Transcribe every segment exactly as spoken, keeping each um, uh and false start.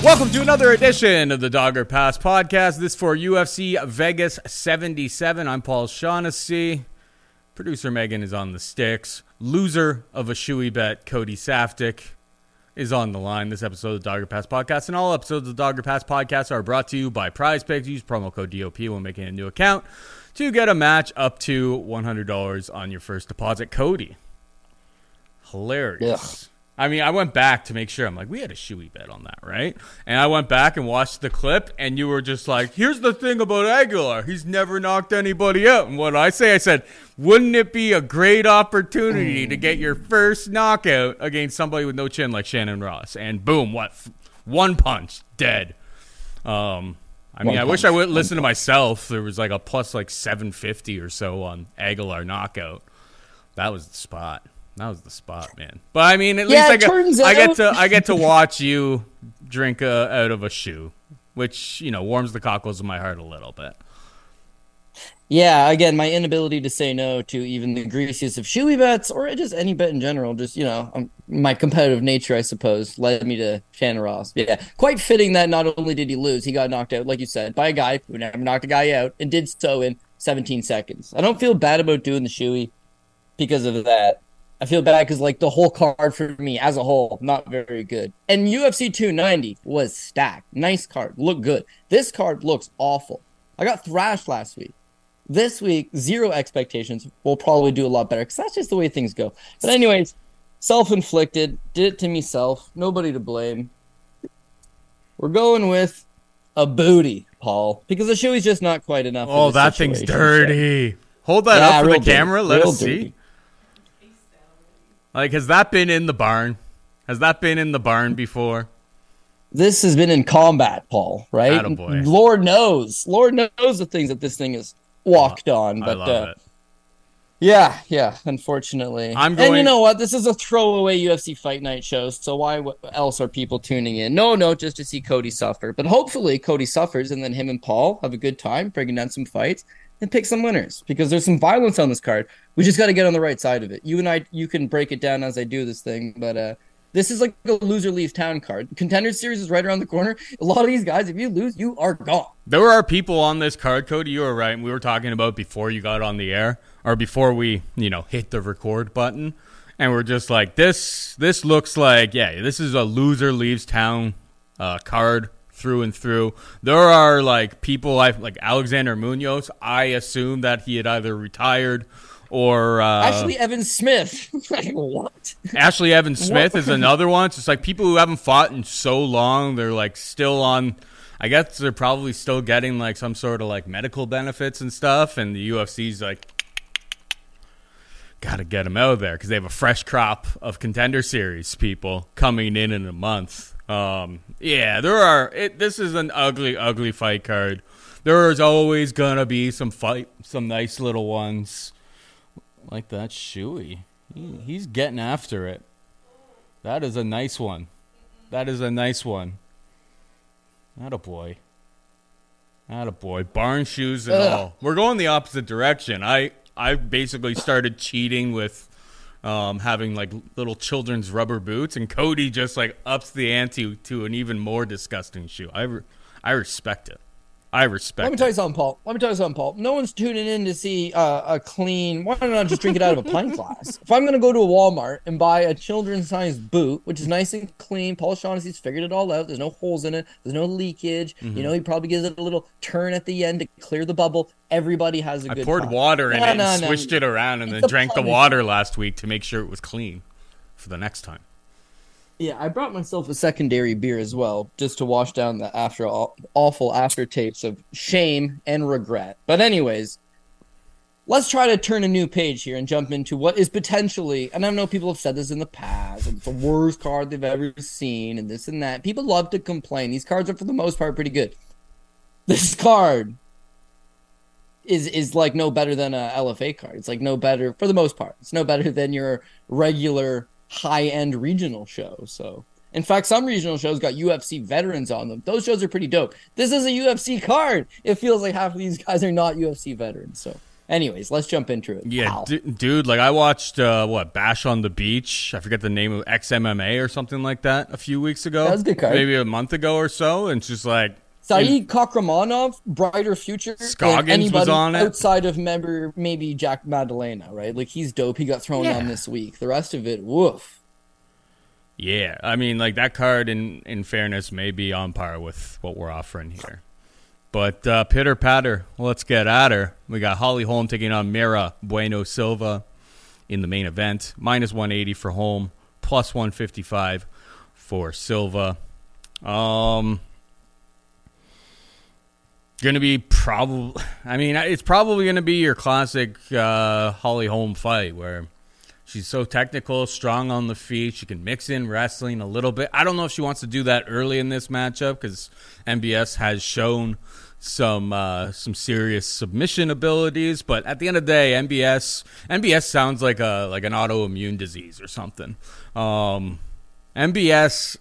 Welcome to another edition of the Dog Or Pass Podcast. This for U F C Vegas seventy-seven. I'm Paul Shaughnessy. Producer Megan is on the sticks. Loser of a shoey bet, Cody Saftic, is on the line. This episode of the Dog Or Pass Podcast and all episodes of the Dog Or Pass Podcast are brought to you by Prize Picks. Use promo code D O P when making a new account to get a match up to one hundred dollars on your first deposit. Cody, hilarious. Yeah. I mean, I went back to make sure. I'm like, we had a shoey bet on that, right? And I went back and watched the clip, and you were just like, here's the thing about Aguilar. He's never knocked anybody out. And what I say, I said, wouldn't it be a great opportunity mm. to get your first knockout against somebody with no chin like Shannon Ross? And boom, what? One punch, dead. Um... I mean, I wish I would listen to myself. There was like a plus like seven fifty or so on Aguilar knockout. That was the spot. That was the spot, man. But I mean, at yeah, least I get, I get to I get to watch you drink uh, out of a shoe, which, you know, warms the cockles of my heart a little bit. Yeah, again, my inability to say no to even the greasiest of shoey bets or just any bet in general, just, you know, um, my competitive nature, I suppose, led me to Shannon Ross. Yeah, quite fitting that not only did he lose, he got knocked out, like you said, by a guy who never knocked a guy out and did so in seventeen seconds. I don't feel bad about doing the shoey because of that. I feel bad because, like, the whole card for me as a whole, not very good. And U F C two ninety was stacked. Nice card. Looked good. This card looks awful. I got thrashed last week. This week, zero expectations. We'll probably do a lot better because that's just the way things go. But anyways, self-inflicted. Did it to myself. Nobody to blame. We're going with a booty, Paul, because the shoey's just not quite enough. Oh, that situation. Thing's dirty. Hold that yeah, up for the dirty. Camera. Let real us dirty. See. Like, has that been in the barn? Has that been in the barn before? This has been in combat, Paul, right? Attaboy. Lord knows. Lord knows the things that this thing is walked on, but uh, yeah, yeah. Unfortunately, I'm going. And you know what? This is a throwaway U F C Fight Night show, so why w- else are people tuning in? No, no, just to see Cody suffer. But hopefully, Cody suffers, and then him and Paul have a good time, breaking down some fights and pick some winners because there's some violence on this card. We just got to get on the right side of it. You and I, you can break it down as I do this thing, but uh, this is like a loser leaves town card. Contender Series is right around the corner. A lot of these guys, if you lose, you are gone. There are people on this card, Cody, you were right, and we were talking about before you got on the air, or before we, you know, hit the record button, and we're just like, this This looks like, yeah, this is a loser leaves town uh, card through and through. There are, like, people I've, like Alexander Munoz. I assume that he had either retired Or uh, Ashley Evans Smith. Like, what? Ashley Evans Smith is another one. It's just like people who haven't fought in so long. They're like still on. I guess they're probably still getting like some sort of like medical benefits and stuff. And the U F C's like, gotta get them out of there because they have a fresh crop of Contender Series people coming in in a month. Um, yeah, there are. It, this is an ugly, ugly fight card. There is always gonna be some fight, some nice little ones. Like that shoey. He, he's getting after it. That is a nice one. That is a nice one. Attaboy. Attaboy. Barn shoes and Ugh. all. We're going the opposite direction. I, I basically started cheating with um, having like little children's rubber boots, and Cody just like ups the ante to an even more disgusting shoe. I, re- I respect it. I respect. Let me tell you something, Paul. Let me tell you something, Paul. No one's tuning in to see uh, a clean. Why not just drink it out of a pint glass? If I'm going to go to a Walmart and buy a children's size boot, which is nice and clean, Paul Shaughnessy's figured it all out. There's no holes in it. There's no leakage. Mm-hmm. You know, he probably gives it a little turn at the end to clear the bubble. Everybody has a I good. I poured pint. water in no, it and no, swished no. it around, and it's then drank punishment. the water last week to make sure it was clean for the next time. Yeah, I brought myself a secondary beer as well, just to wash down the after awful aftertapes of shame and regret. But anyways, let's try to turn a new page here and jump into what is potentially, and I know people have said this in the past, it's the worst card they've ever seen and this and that. People love to complain. These cards are, for the most part, pretty good. This card is is like no better than a L F A card. It's like no better, for the most part, it's no better than your regular high-end regional show. So in fact, some regional shows got U F C veterans on them. Those shows are pretty dope. This is a U F C card. It feels like half of these guys are not U F C veterans. So Anyways, let's jump into it. Yeah, d- dude, like I watched, uh, what, Bash on the Beach? I forget the name of X M M A or something like that a few weeks ago. That was a good card. Maybe a month ago or so. And it's just like. Saeed Kakramanov, brighter future. Scoggins anybody was on it. Outside of member, maybe Jack Maddalena, right? Like he's dope. He got thrown yeah. on this week. The rest of it, woof. Yeah, I mean, like that card, in, in fairness, may be on par with what we're offering here. But uh, pitter patter, let's get at her. We got Holly Holm taking on Mayra Bueno Silva in the main event. minus one eighty for Holm, plus one fifty-five for Silva. Um, gonna be probably. I mean, it's probably gonna be your classic uh, Holly Holm fight where she's so technical, strong on the feet. She can mix in wrestling a little bit. I don't know if she wants to do that early in this matchup because M B S has shown some uh, some serious submission abilities. But at the end of the day, M B S M B S sounds like a like an autoimmune disease or something. Um, M B S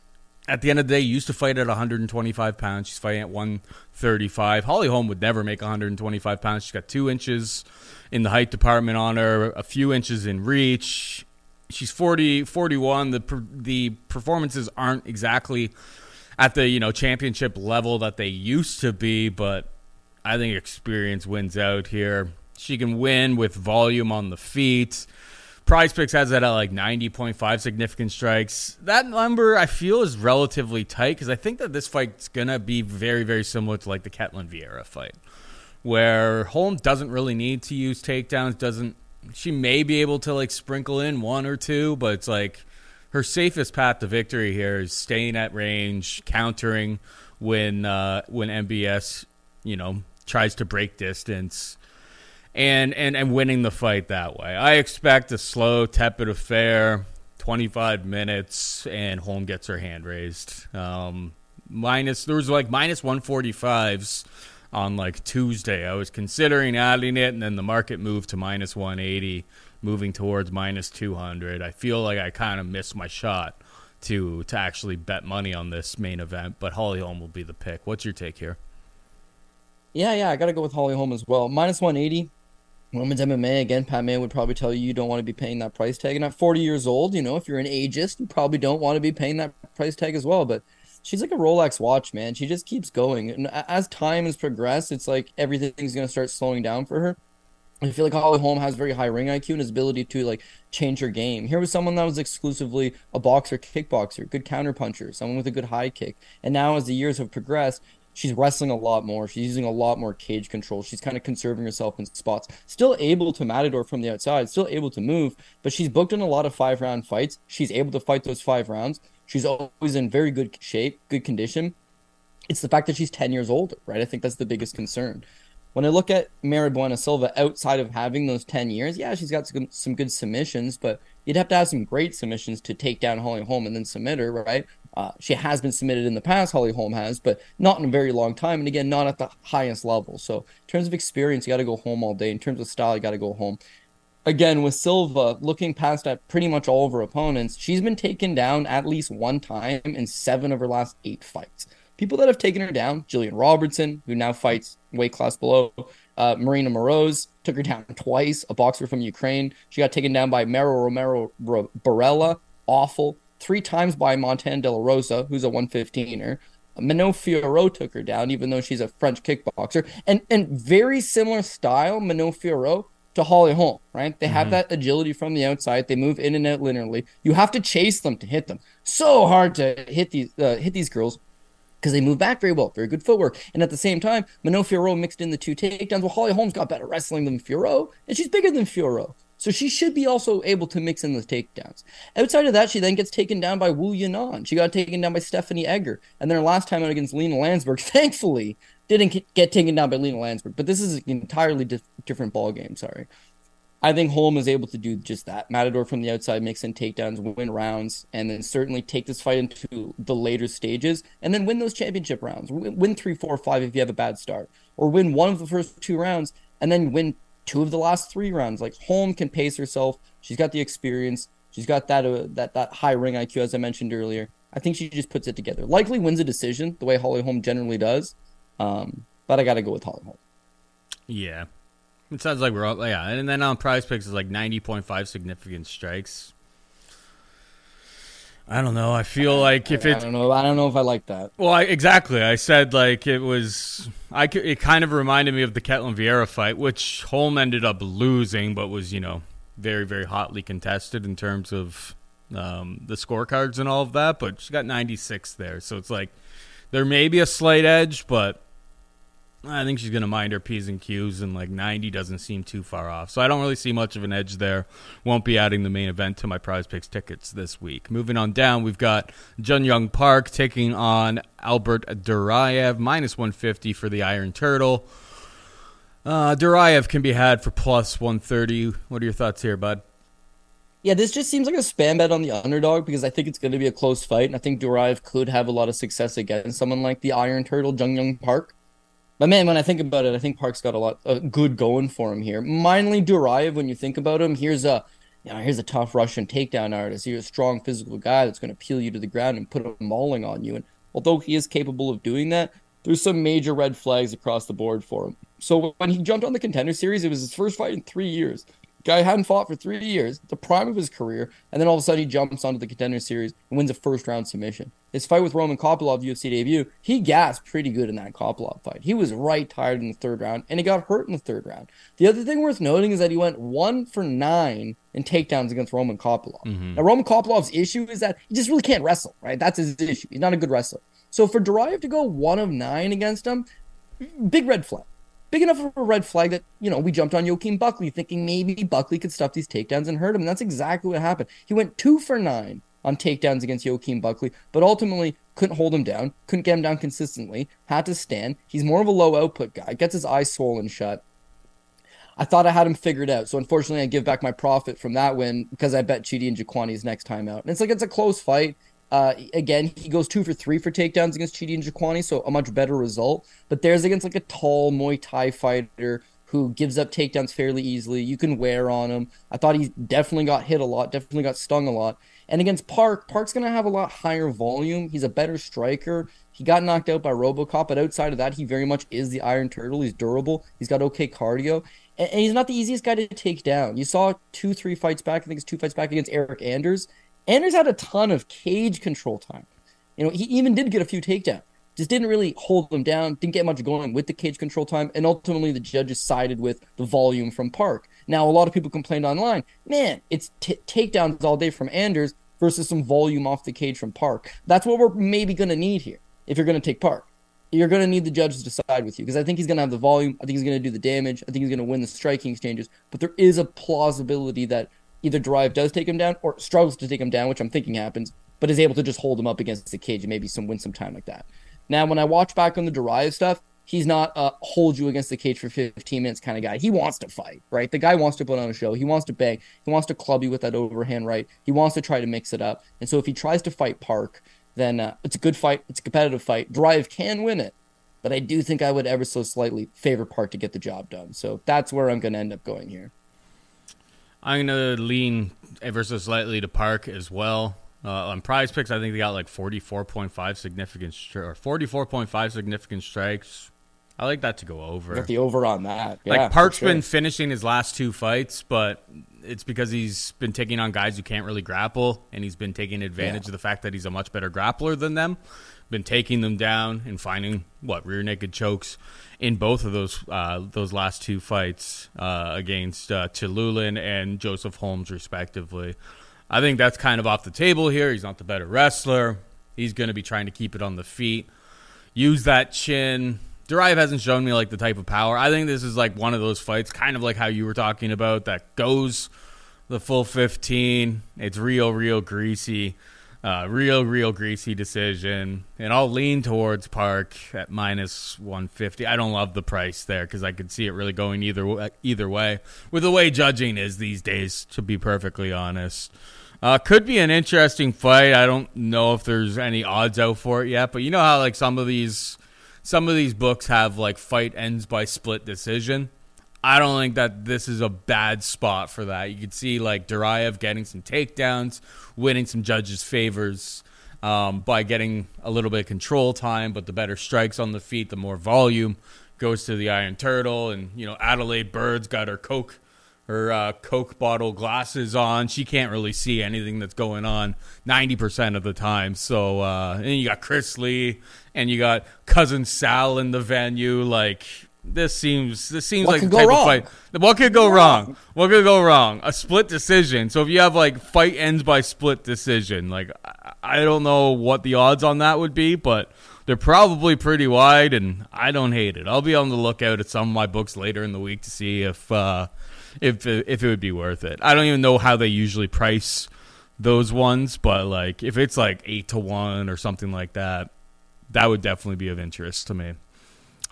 at the end of the day used to fight at one twenty-five pounds. She's fighting at one thirty-five. Holly Holm would never make one twenty-five pounds. She's got two inches in the height department on her, a few inches in reach. She's forty, forty-one. The the performances aren't exactly at the, you know, championship level that they used to be, but I think experience wins out here. She can win with volume on the feet. Prize Picks has that at like ninety point five significant strikes. That number I feel is relatively tight because I think that this fight's gonna be very, very similar to like the Ketlin Vieira fight, where Holm doesn't really need to use takedowns, doesn't she may be able to like sprinkle in one or two, but it's like her safest path to victory here is staying at range, countering when uh, when M B S, you know, tries to break distance and, and and winning the fight that way. I expect a slow, tepid affair, twenty-five minutes, and Holm gets her hand raised. Um, minus there was like minus one forty-fives on like Tuesday. I was considering adding it, and then the market moved to minus one eighty, moving towards minus two hundred. I feel like I kind of missed my shot to to actually bet money on this main event, but Holly Holm will be the pick. What's your take here? Yeah, yeah, I got to go with Holly Holm as well. Minus one eighty, women's M M A. Again, Pat May would probably tell you you don't want to be paying that price tag. And at forty years old, you know, if you're an ageist, you probably don't want to be paying that price tag as well, but she's like a Rolex watch, man. She just keeps going. And as time has progressed, it's like everything's going to start slowing down for her. I feel like Holly Holm has very high ring I Q and his ability to like change her game. Here was someone that was exclusively a boxer, kickboxer, good counterpuncher, someone with a good high kick. And now as the years have progressed, she's wrestling a lot more. She's using a lot more cage control. She's kind of conserving herself in spots. Still able to matador from the outside, still able to move, but she's booked in a lot of five-round fights. She's able to fight those five rounds. She's always in very good shape, good condition. It's the fact that she's ten years older, right? I think that's the biggest concern. When I look at Mayra Bueno Silva, outside of having those ten years, yeah, she's got some, some good submissions, but you'd have to have some great submissions to take down Holly Holm and then submit her, right? Uh, she has been submitted in the past, Holly Holm has, but not in a very long time, and again, not at the highest level. So in terms of experience, you got to go home all day. In terms of style, you got to go home. Again, with Silva, looking past at pretty much all of her opponents, she's been taken down at least one time in seven of her last eight fights. People that have taken her down, Jillian Robertson, who now fights weight class below, uh, Marina Moroz, took her down twice, a boxer from Ukraine. She got taken down by Mero Romero Barella, awful, three times by Montana De La Rosa, who's a one fifteen-er. Manon Fiorot took her down, even though she's a French kickboxer. And, and very similar style, Manon Fiorot, to Holly Holm, right? They mm-hmm. have that agility from the outside. They move in and out linearly. You have to chase them to hit them. So hard to hit these uh, hit these girls because they move back very well, very good footwork. And at the same time, Manon Fiorot mixed in the two takedowns. Well, Holly Holm's got better wrestling than Fiorot, and she's bigger than Fiorot. So she should be also able to mix in the takedowns. Outside of that, she then gets taken down by Wu Yanan. She got taken down by Stephanie Egger. And then her last time out against Lena Landsberg, thankfully, didn't get taken down by Lena Landsberg, but this is an entirely dif- different ballgame, sorry. I think Holm is able to do just that. Matador from the outside, mix in takedowns, win rounds, and then certainly take this fight into the later stages, and then win those championship rounds. Win, win three, four, five if you have a bad start, or win one of the first two rounds, and then win two of the last three rounds. Like, Holm can pace herself. She's got the experience. She's got that uh, that that high ring I Q, as I mentioned earlier. I think she just puts it together. Likely wins a decision, the way Holly Holm generally does. Um, but I got to go with Holly Holm. Yeah. It sounds like we're all, yeah. And then on Prize Picks is like ninety point five significant strikes. I don't know. I feel I like if it. I don't know. I don't know if I like that. Well, I, exactly. I said like it was. I it kind of reminded me of the Ketlin Vieira fight, which Holm ended up losing, but was you know very very hotly contested in terms of um, the scorecards and all of that. But she got ninety-six there, so it's like there may be a slight edge, but I think she's gonna mind her p's and q's, and like ninety doesn't seem too far off. So I don't really see much of an edge there. Won't be adding the main event to my Prize Picks tickets this week. Moving on down, we've got Jun Young Park taking on Albert Duraev, minus one fifty for the Iron Turtle. Uh, Duraev can be had for plus one thirty. What are your thoughts here, bud? Yeah, this just seems like a spam bet on the underdog because I think it's going to be a close fight, and I think Duraev could have a lot of success against someone like the Iron Turtle, Jun Young Park. But man, when I think about it, I think Park's got a lot uh, good going for him here. Mainly Duraev, when you think about him, here's a you know, here's a tough Russian takedown artist. He's a strong physical guy that's going to peel you to the ground and put a mauling on you. And although he is capable of doing that, there's some major red flags across the board for him. So when he jumped on the Contender Series, it was his first fight in three years. Guy hadn't fought for three years, the prime of his career, and then all of a sudden he jumps onto the Contender Series and wins a first-round submission. His fight with Roman Kopylov, U F C debut, he gassed pretty good in that Kopylov fight. He was right tired in the third round, and he got hurt in the third round. The other thing worth noting is that he went one for nine in takedowns against Roman Kopylov. Mm-hmm. Now, Roman Kopolov's issue is that he just really can't wrestle, right? That's his issue. He's not a good wrestler. So for Duraev to go one of nine against him, big red flag. Big enough of a red flag that, you know, we jumped on Joaquin Buckley thinking maybe Buckley could stuff these takedowns and hurt him. And that's exactly what happened. He went two for nine on takedowns against Joaquin Buckley, but ultimately couldn't hold him down, couldn't get him down consistently, had to stand. He's more of a low output guy, gets his eyes swollen shut. I thought I had him figured out. So unfortunately, I give back my profit from that win because I bet Chidi and Jaquani's next time out. And it's like, it's a close fight. Uh, again, he goes two for three for takedowns against Chidi and Jaquani, so a much better result. But there's against like a tall Muay Thai fighter who gives up takedowns fairly easily. You can wear on him. I thought he definitely got hit a lot, definitely got stung a lot. And against Park, Park's going to have a lot higher volume. He's a better striker. He got knocked out by Robocop, but outside of that, he very much is the Iron Turtle. He's durable. He's got okay cardio. And, and he's not the easiest guy to take down. You saw two, three fights back, I think it's two fights back against Eric Anders. Anders had a ton of cage control time. You know, he even did get a few takedowns. Just didn't really hold them down, didn't get much going with the cage control time, and ultimately the judges sided with the volume from Park. Now, a lot of people complained online, man, it's t- takedowns all day from Anders versus some volume off the cage from Park. That's what we're maybe going to need here if you're going to take Park. You're going to need the judges to side with you because I think he's going to have the volume. I think he's going to do the damage. I think he's going to win the striking exchanges, but there is a plausibility that either Duraev does take him down or struggles to take him down, which I'm thinking happens, but is able to just hold him up against the cage and maybe some win some time like that. Now, when I watch back on the Duraev stuff, he's not a hold you against the cage for fifteen minutes kind of guy. He wants to fight, right? The guy wants to put on a show. He wants to bang. He wants to club you with that overhand right. He wants to try to mix it up. And so if he tries to fight Park, then uh, it's a good fight. It's a competitive fight. Duraev can win it, but I do think I would ever so slightly favor Park to get the job done. So that's where I'm going to end up going here. I'm going to lean ever so slightly to Park as well. Uh, on Prize Picks, I think they got like forty-four point five significant stri- or forty-four point five significant strikes. I like that to go over. Got the over on that. Yeah, like Park's sure. been finishing his last two fights, but it's because he's been taking on guys who can't really grapple, and he's been taking advantage yeah. of the fact that he's a much better grappler than them. Been taking them down and finding what rear naked chokes in both of those uh, those last two fights uh, against uh, Chilulin and Joseph Holmes, respectively. I think that's kind of off the table here. He's not the better wrestler. He's going to be trying to keep it on the feet, use that chin. Duraev hasn't shown me like the type of power. I think this is like one of those fights, kind of like how you were talking about, that goes the full fifteen. It's real, real greasy. Uh, real, real greasy decision, and I'll lean towards Park at minus one fifty. I don't love the price there because I could see it really going either either way. With the way judging is these days, to be perfectly honest, uh, could be an interesting fight. I don't know if there's any odds out for it yet, but you know how like some of these some of these books have like fight ends by split decision. I don't think that this is a bad spot for that. You could see like Duraev getting some takedowns, winning some judges' favors um, by getting a little bit of control time, but the better strikes on the feet, the more volume. goes to the Iron Turtle. And, you know, Adelaide Bird's got her Coke, her uh, Coke bottle glasses on. She can't really see anything that's going on ninety percent of the time. So, uh, and you got Chris Lee and you got Cousin Sal in the venue. Like, this seems this seems what like the type wrong? of fight. What could go wrong? What could go wrong? A split decision. So if you have, like, fight ends by split decision, like, I don't know what the odds on that would be, but they're probably pretty wide, and I don't hate it. I'll be on the lookout at some of my books later in the week to see if uh, if if it would be worth it. I don't even know how they usually price those ones, but, like, if it's like eight to one or something like that, that would definitely be of interest to me.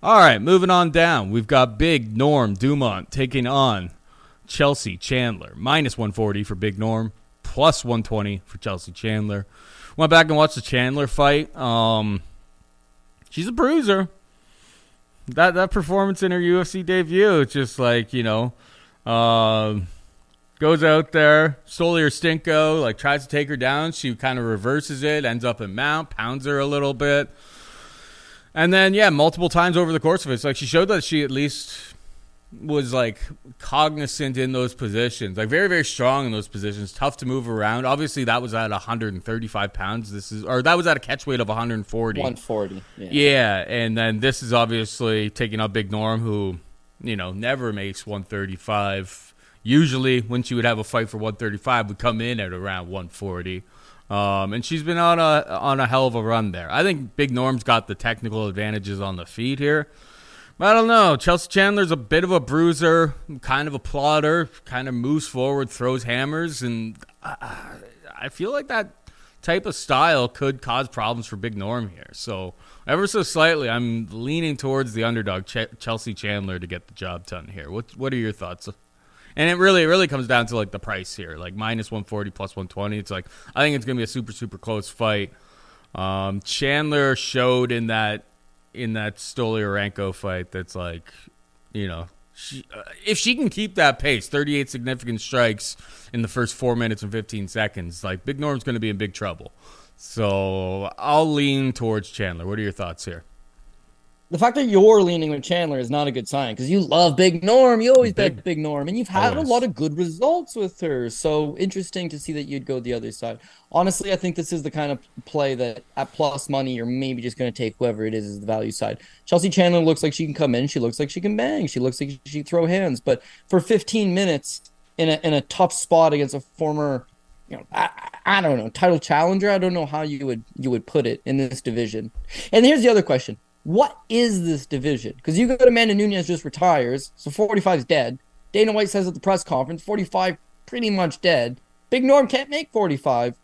All right, moving on down. We've got Big Norm Dumont taking on Chelsea Chandler. minus one forty for Big Norm, plus one twenty for Chelsea Chandler. Went back and watched the Chandler fight. Um, she's a bruiser. That that performance in her U F C debut, it's just like, you know, uh, goes out there, stole her stinko, like tries to take her down. She kind of reverses it, ends up in mount, pounds her a little bit. And then, yeah, multiple times over the course of it, it's like she showed that she at least was, like, cognizant in those positions. Like, very, very strong in those positions. Tough to move around. Obviously, that was at one thirty-five pounds. This is, or that was at a catch weight of one forty. one forty, yeah. Yeah, and then this is obviously taking up Big Norm, who, you know, never makes one thirty-five. Usually, when she would have a fight for one thirty-five, would come in at around one forty. Um, and she's been on a on a hell of a run there. I think Big Norm's got the technical advantages on the feet here. But I don't know. Chelsea Chandler's a bit of a bruiser, kind of a plotter, kind of moves forward, throws hammers. And I, I feel like that type of style could cause problems for Big Norm here. So ever so slightly, I'm leaning towards the underdog, Ch- Chelsea Chandler, to get the job done here. What What are your thoughts? And it really, it really comes down to, like, the price here, like minus one forty, plus one twenty. It's like, I think it's going to be a super, super close fight. Um, Chandler showed in that, in that Stolyarenko fight. That's like, you know, she, uh, if she can keep that pace, thirty-eight significant strikes in the first four minutes and fifteen seconds, like, Big Norm's going to be in big trouble. So I'll lean towards Chandler. What are your thoughts here? The fact that you're leaning with Chandler is not a good sign because you love Big Norm. You always bet Big Norm, and you've had always. a lot of good results with her. So interesting to see that you'd go the other side. Honestly, I think this is the kind of play that at plus money, you're maybe just going to take whoever it is as the value side. Chelsea Chandler looks like she can come in. She looks like she can bang. She looks like she can throw hands. But for fifteen minutes in a in a tough spot against a former, you know, I, I don't know, title challenger, I don't know how you would you would put it in this division. And here's the other question. What is this division? Because you got Amanda Nunes just retires, so forty-five's dead. Dana White says at the press conference, forty-five pretty much dead. Big Norm can't make forty-five.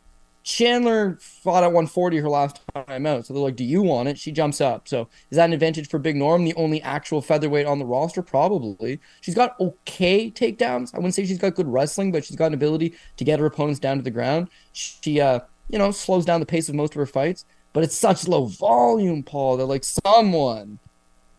Chandler fought at one forty her last time out, so they're like, do you want it? She jumps up. So is that an advantage for Big Norm, the only actual featherweight on the roster? Probably. She's got okay takedowns. I wouldn't say she's got good wrestling, but she's got an ability to get her opponents down to the ground. She, uh, you know, slows down the pace of most of her fights. But it's such low volume, Paul, that, like, someone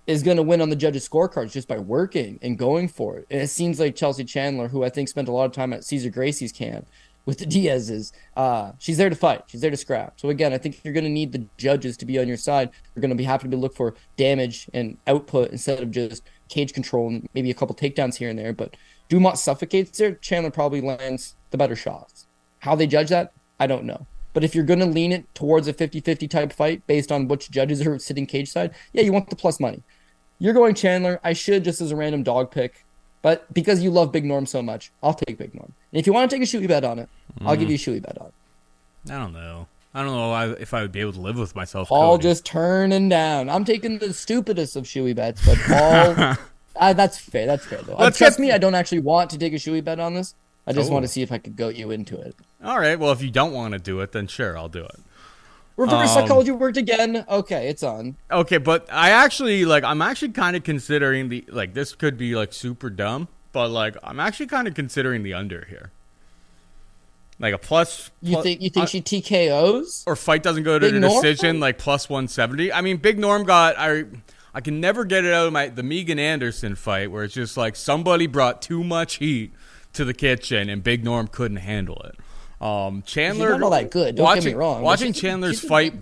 is going to win on the judges' scorecards just by working and going for it. And it seems like Chelsea Chandler, who I think spent a lot of time at Cesar Gracie's camp with the Diaz's, uh, she's there to fight. She's there to scrap. So, again, I think you're going to need the judges to be on your side. You're going to be happy to look for damage and output instead of just cage control and maybe a couple takedowns here and there. But Dumont suffocates there. Chandler probably lands the better shots. How they judge that, I don't know. But if you're going to lean it towards a fifty-fifty type fight based on which judges are sitting cage side, yeah, you want the plus money. You're going Chandler. I should just as a random dog pick. But because you love Big Norm so much, I'll take Big Norm. And if you want to take a shoey bet on it, mm. I'll give you a shoey bet on it. I don't know. I don't know if I would be able to live with myself. All just turning down. I'm taking the stupidest of shoey bets, but all uh, that's fair. That's fair, though. Let's Trust get... me, I don't actually want to take a shoey bet on this. I just oh. want to see if I could goat you into it. All right. Well, if you don't want to do it, then sure, I'll do it. Reverse um, psychology worked again. Okay, it's on. Okay, but I actually like. I'm actually kind of considering the like. This could be like super dumb, but like I'm actually kind of considering the under here. Like a plus. You plus, think you think uh, she T K Os or fight doesn't go to Big the Norm? Decision? Like plus one seventy. I mean, Big Norm got. I I can never get it out of my the Megan Anderson fight where it's just like somebody brought too much heat to the kitchen, and Big Norm couldn't handle it. Um, Chandler, she's not all that good. Don't watching, get me wrong. Watching she's, Chandler's she's fight,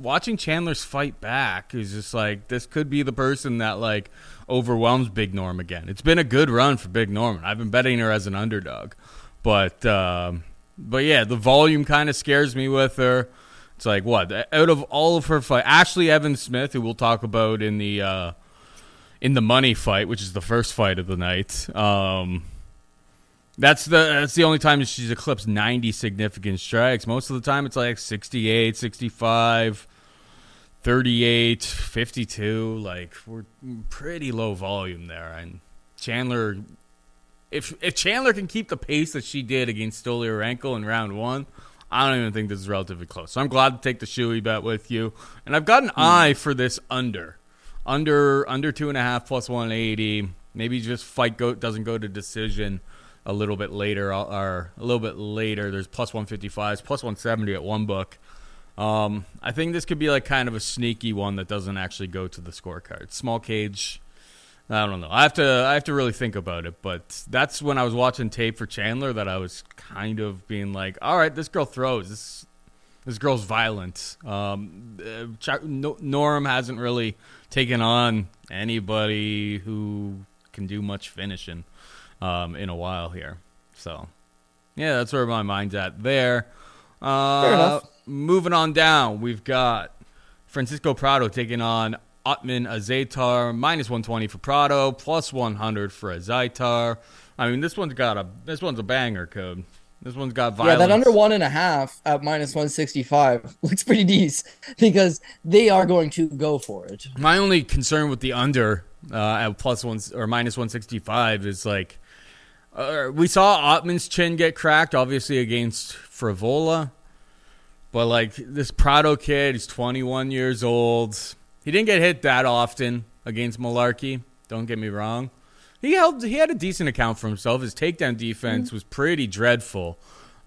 watching Chandler's fight back is just like, this could be the person that like overwhelms Big Norm again. It's been a good run for Big Norm. I've been betting her as an underdog, but um, but yeah, the volume kind of scares me with her. It's like, what, out of all of her fight, Ashley Evans Smith, who we'll talk about in the uh, in the money fight, which is the first fight of the night. Um, That's the that's the only time she's eclipsed ninety significant strikes. Most of the time it's like sixty-eight, sixty-five, thirty-eight, fifty-two. Like, we're pretty low volume there. And Chandler, if if Chandler can keep the pace that she did against Stolyarenko in round one, I don't even think this is relatively close. So I'm glad to take the shoey bet with you. And I've got an hmm. eye for this under. Under under two and a half plus one eighty. Maybe just fight go doesn't go to decision. A little bit later, or a little bit later, there's plus one fifty-fives, plus one seventy at one book. Um, I think this could be like kind of a sneaky one that doesn't actually go to the scorecard. Small cage, I don't know. I have to, I have to really think about it. But that's when I was watching tape for Chandler that I was kind of being like, all right, this girl throws. This, this girl's violent. Um, Norm hasn't really taken on anybody who can do much finishing. Um, in a while here. So, yeah, that's where my mind's at there. Uh, moving on down, we've got Francisco Prado taking on Ottman Azaitar, minus one twenty for Prado, plus one hundred for Azaitar. I mean, this one's got a this one's a banger, Code. This one's got violence. Yeah, that under one and a half at minus one sixty-five looks pretty decent because they are going to go for it. My only concern with the under uh, at plus one or minus one sixty-five is like, Uh, we saw Ottman's chin get cracked, obviously, against Frevola. But, like, this Prado kid, he's twenty-one years old. He didn't get hit that often against Malarkey. Don't get me wrong. He held, he had a decent account for himself. His takedown defense mm-hmm. was pretty dreadful.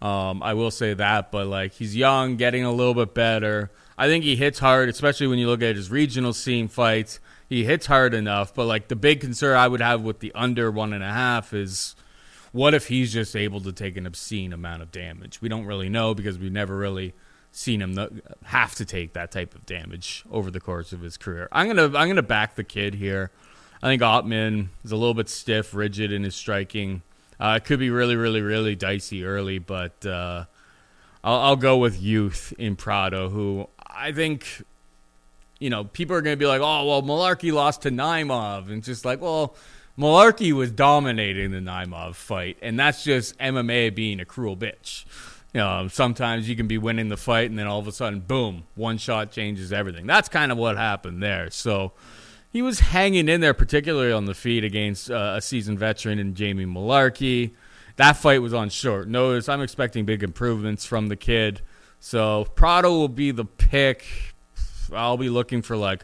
Um, I will say that. But, like, he's young, getting a little bit better. I think he hits hard, especially when you look at his regional scene fights. He hits hard enough. But, like, the big concern I would have with the under one and a half is, what if he's just able to take an obscene amount of damage? We don't really know because we've never really seen him have to take that type of damage over the course of his career. I'm gonna I'm gonna back the kid here. I think Ottman is a little bit stiff, rigid in his striking. Uh, it could be really, really, really dicey early, but uh, I'll, I'll go with youth in Prado, who I think, you know, people are gonna be like, oh well, Malarkey lost to Naimov, and just like, well, Malarkey was dominating the Naimov fight, and that's just M M A being a cruel bitch. You know, sometimes you can be winning the fight, and then all of a sudden, boom, one shot changes everything. That's kind of what happened there. So he was hanging in there, particularly on the feet against uh, a seasoned veteran in Jamie Malarkey. That fight was on short notice. I'm expecting big improvements from the kid. So Prado will be the pick. I'll be looking for, like,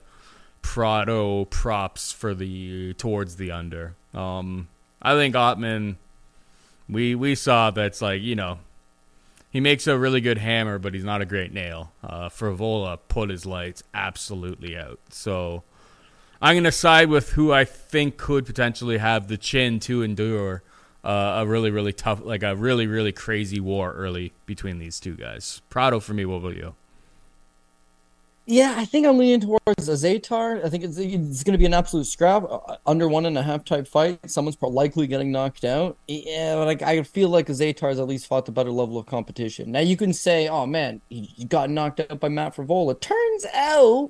Prado props for the towards the under. Um, I think Ottman, we we saw that's like, you know, he makes a really good hammer, but he's not a great nail. Uh, Frevola put his lights absolutely out. So I'm going to side with who I think could potentially have the chin to endure uh, a really, really tough, like a really, really crazy war early between these two guys. Prado for me, what about you? Yeah, I think I'm leaning towards Azaitar. I think it's, it's going to be an absolute scrap, uh, under one and a half type fight. Someone's probably likely getting knocked out. Yeah, like I feel like Azaitar's at least fought the better level of competition. Now you can say, "Oh man, he got knocked out by Matt Frevola." Turns out,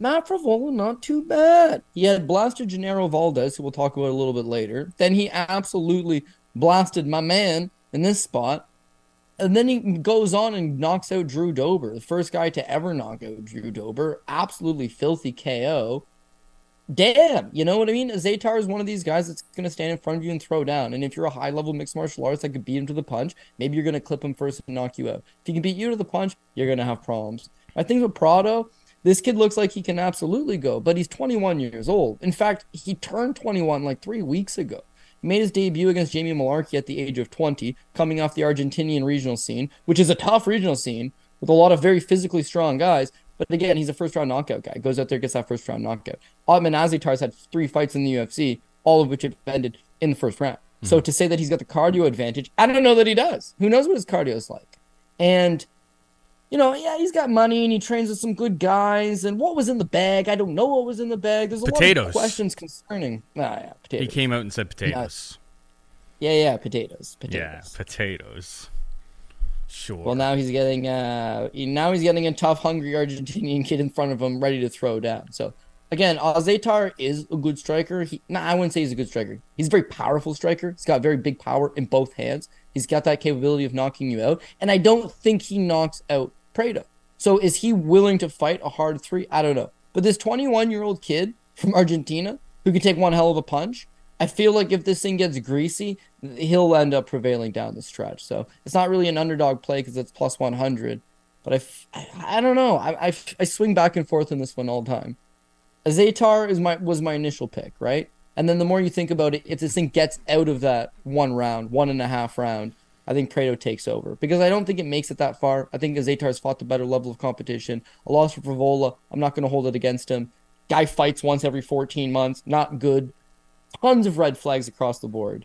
Matt Frevola not too bad. He had blasted Genaro Valdez, who we'll talk about a little bit later. Then he absolutely blasted my man in this spot. And then he goes on and knocks out Drew Dober, the first guy to ever knock out Drew Dober. Absolutely filthy K O. Damn, you know what I mean? Azaitar is one of these guys that's going to stand in front of you and throw down. And if you're a high-level mixed martial artist that could beat him to the punch, maybe you're going to clip him first and knock you out. If he can beat you to the punch, you're going to have problems. I think with Prado, this kid looks like he can absolutely go, but he's twenty-one years old. In fact, he turned twenty-one like three weeks ago. He made his debut against Jamie Malarkey at the age of twenty, coming off the Argentinian regional scene, which is a tough regional scene with a lot of very physically strong guys. But again, he's a first-round knockout guy. Goes out there, gets that first-round knockout. Ottman Azaitar's had three fights in the U F C, all of which have ended in the first round. Mm-hmm. So to say that he's got the cardio advantage, I don't know that he does. Who knows what his cardio is like? And you know, yeah, he's got money and he trains with some good guys. And what was in the bag? I don't know what was in the bag. There's a potatoes. lot of questions concerning. Ah, yeah, potatoes. He came out and said potatoes. Yeah, yeah, yeah potatoes, potatoes. Yeah, potatoes. Sure. Well, now he's getting uh, now he's getting a tough, hungry Argentinian kid in front of him, ready to throw down. So, again, Azaitar is a good striker. He, nah, I wouldn't say he's a good striker. He's a very powerful striker. He's got very big power in both hands. He's got that capability of knocking you out, and I don't think he knocks out Prado. So is he willing to fight a hard three? I don't know. But this twenty-one-year-old kid from Argentina who can take one hell of a punch, I feel like if this thing gets greasy, he'll end up prevailing down the stretch. So it's not really an underdog play because it's plus one hundred. But I, f- I, I don't know. I, I, I swing back and forth in this one all the time. Azaitar is my was my initial pick, right? And then the more you think about it, if this thing gets out of that one round, one and a half round, I think Prado takes over. Because I don't think it makes it that far. I think Azaitar's fought the better level of competition. A loss for Frevola, I'm not going to hold it against him. Guy fights once every fourteen months. Not good. Tons of red flags across the board.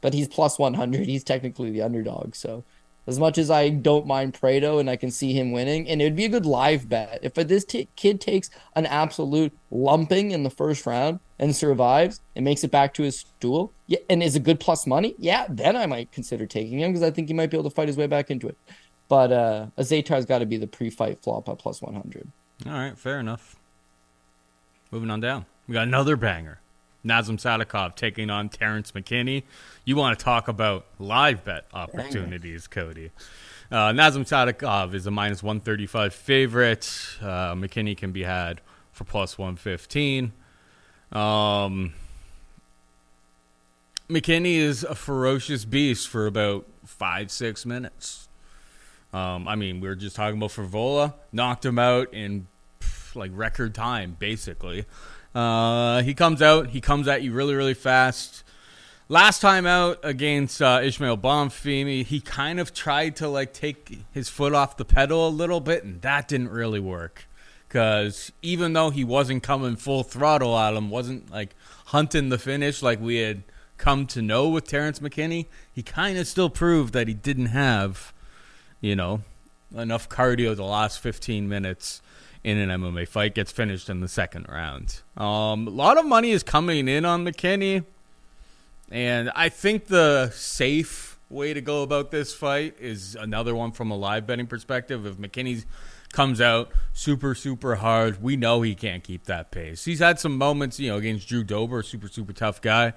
But he's plus one hundred. He's technically the underdog. So as much as I don't mind Prado and I can see him winning, and it would be a good live bet. If this t- kid takes an absolute lumping in the first round and survives and makes it back to his stool yeah, and is a good plus money, yeah, then I might consider taking him because I think he might be able to fight his way back into it. But uh, Azaitar's got to be the pre-fight flop at plus one hundred. All right, fair enough. Moving on down. We got another banger. Nazim Sadykhov taking on Terrance McKinney. You want to talk about live bet opportunities, Cody. Uh, Nazim Sadykhov is a minus one thirty-five favorite. Uh, McKinney can be had for plus one fifteen. Um, McKinney is a ferocious beast for about five, six minutes. Um, I mean, we were just talking about Frevola. Knocked him out in pff, like record time, basically. Uh, he comes out. He comes at you really, really fast. Last time out against uh, Ismail Bonfimi, he kind of tried to like take his foot off the pedal a little bit, and that didn't really work because even though he wasn't coming full throttle at him, wasn't like hunting the finish like we had come to know with Terrance McKinney, he kind of still proved that he didn't have, you know, enough cardio the last fifteen minutes. In an M M A fight, gets finished in the second round. Um, a lot of money is coming in on McKinney, and I think the safe way to go about this fight is another one from a live betting perspective. If McKinney comes out super, super hard, we know he can't keep that pace. He's had some moments, you know, against Drew Dober, a super, super tough guy,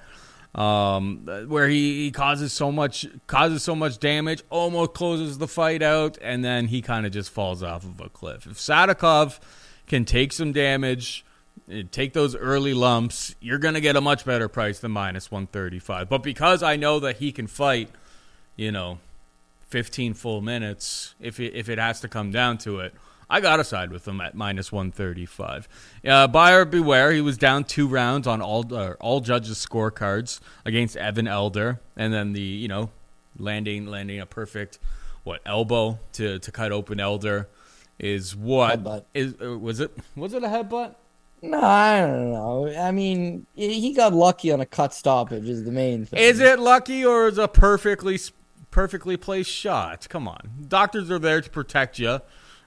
um, where he, he causes so much causes so much damage, almost closes the fight out, and then he kind of just falls off of a cliff. If Sadykhov can take some damage, take those early lumps, you're going to get a much better price than minus one thirty-five. But because I know that he can fight, you know, fifteen full minutes, if it, if it has to come down to it, I got to side with him at minus one thirty-five. Uh, buyer beware, he was down two rounds on all uh, all judges' scorecards against Evan Elder. And then the, you know, landing landing a perfect, what, elbow to, to cut open Elder is what? Headbutt. Is, uh, was it was it a headbutt? No, I don't know. I mean, he got lucky on a cut stoppage is the main thing. Is it lucky or is it a perfectly, perfectly placed shot? Come on. Doctors are there to protect you.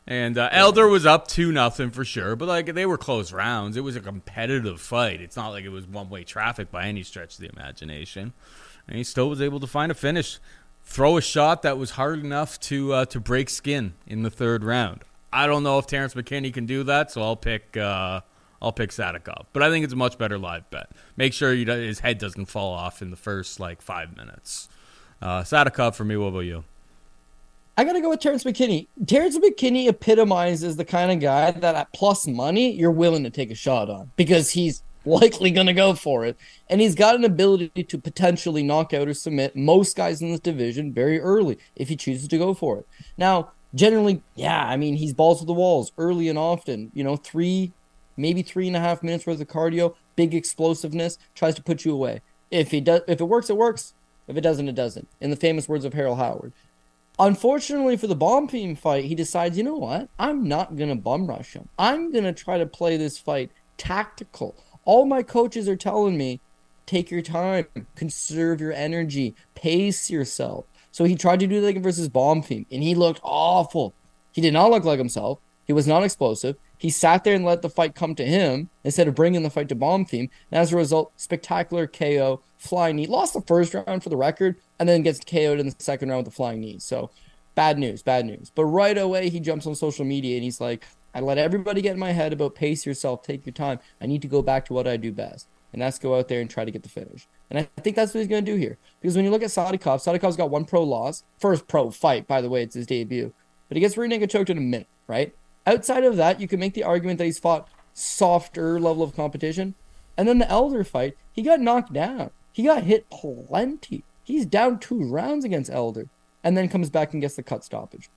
And uh, Elder was up two nothing for sure, but like they were close rounds. It was a competitive fight. It's not like it was one-way traffic by any stretch of the imagination. And he still was able to find a finish, throw a shot that was hard enough to uh, to break skin in the third round. I don't know if Terrance McKinney can do that, so I'll pick uh, I'll pick Sadykhov. But I think it's a much better live bet. Make sure you, his head doesn't fall off in the first like five minutes. Uh, Sadykhov for me. What about you? I got to go with Terrance McKinney. Terrance McKinney epitomizes the kind of guy that at plus money, you're willing to take a shot on because he's likely going to go for it. And he's got an ability to potentially knock out or submit most guys in this division very early if he chooses to go for it. Now, generally, yeah, I mean, he's balls to the walls early and often, you know, three, maybe three and a half minutes worth of cardio, big explosiveness, tries to put you away. If he does, if it works, it works. If it doesn't, it doesn't. In the famous words of Harold Howard. Unfortunately for the Bonfim fight, he decides, you know what? I'm not going to bum rush him. I'm going to try to play this fight tactical. All my coaches are telling me, take your time, conserve your energy, pace yourself. So he tried to do that versus Bonfim, and he looked awful. He did not look like himself. He was not explosive. He sat there and let the fight come to him instead of bringing the fight to Bomb Theme. And as a result, spectacular K O, flying knee. Lost the first round for the record and then gets K O'd in the second round with the flying knee. So bad news, bad news. But right away, he jumps on social media and he's like, I let everybody get in my head about pace yourself, take your time. I need to go back to what I do best. And that's go out there and try to get the finish. And I think that's what he's going to do here. Because when you look at Sadykhov, Sadikhov's got one pro loss. First pro fight, by the way, it's his debut. But he gets rear-naked choked in a minute, right? Outside of that, you can make the argument that he's fought softer level of competition. And then the Elder fight, he got knocked down. He got hit plenty. He's down two rounds against Elder. And then comes back and gets the cut stoppage.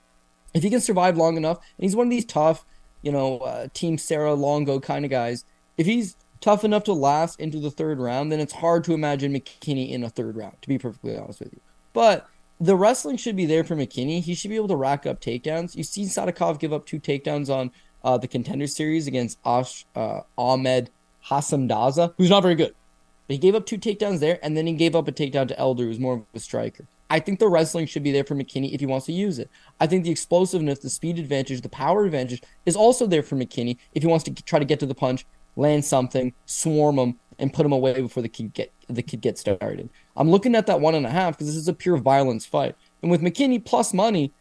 If he can survive long enough, and he's one of these tough, you know, uh, Team Sarah Longo kind of guys. If he's tough enough to last into the third round, then it's hard to imagine McKinney in a third round, to be perfectly honest with you. But the wrestling should be there for McKinney. He should be able to rack up takedowns. You've seen Sadykhov give up two takedowns on uh, the Contender Series against Ash, uh, Ahmed Hassamdaza, who's not very good. But he gave up two takedowns there, and then he gave up a takedown to Elder, who's more of a striker. I think the wrestling should be there for McKinney if he wants to use it. I think the explosiveness, the speed advantage, the power advantage is also there for McKinney if he wants to try to get to the punch, land something, swarm him, and put him away before the kid get the kid gets started. I'm looking at that one and a half because this is a pure violence fight. And with McKinney plus money,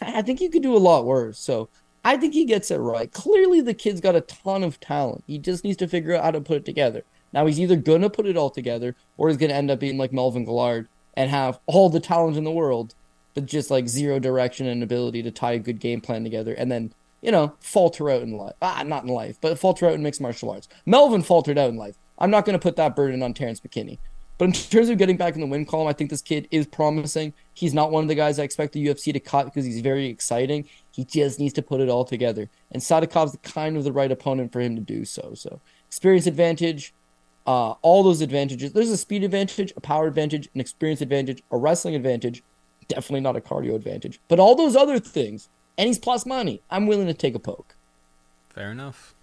I think you could do a lot worse. So I think he gets it right. Clearly, the kid's got a ton of talent. He just needs to figure out how to put it together. Now, he's either going to put it all together or he's going to end up being like Melvin Gillard and have all the talent in the world, but just like zero direction and ability to tie a good game plan together and then, you know, falter out in life. Ah, not in life, but falter out in mixed martial arts. Melvin faltered out in life. I'm not going to put that burden on Terrance McKinney. But in terms of getting back in the win column, I think this kid is promising. He's not one of the guys I expect the U F C to cut because he's very exciting. He just needs to put it all together. And Sadikhov's kind of the right opponent for him to do so. So experience advantage, Uh, all those advantages. There's a speed advantage, a power advantage, an experience advantage, a wrestling advantage, definitely not a cardio advantage, but all those other things, and he's plus money. I'm willing to take a poke. Fair enough.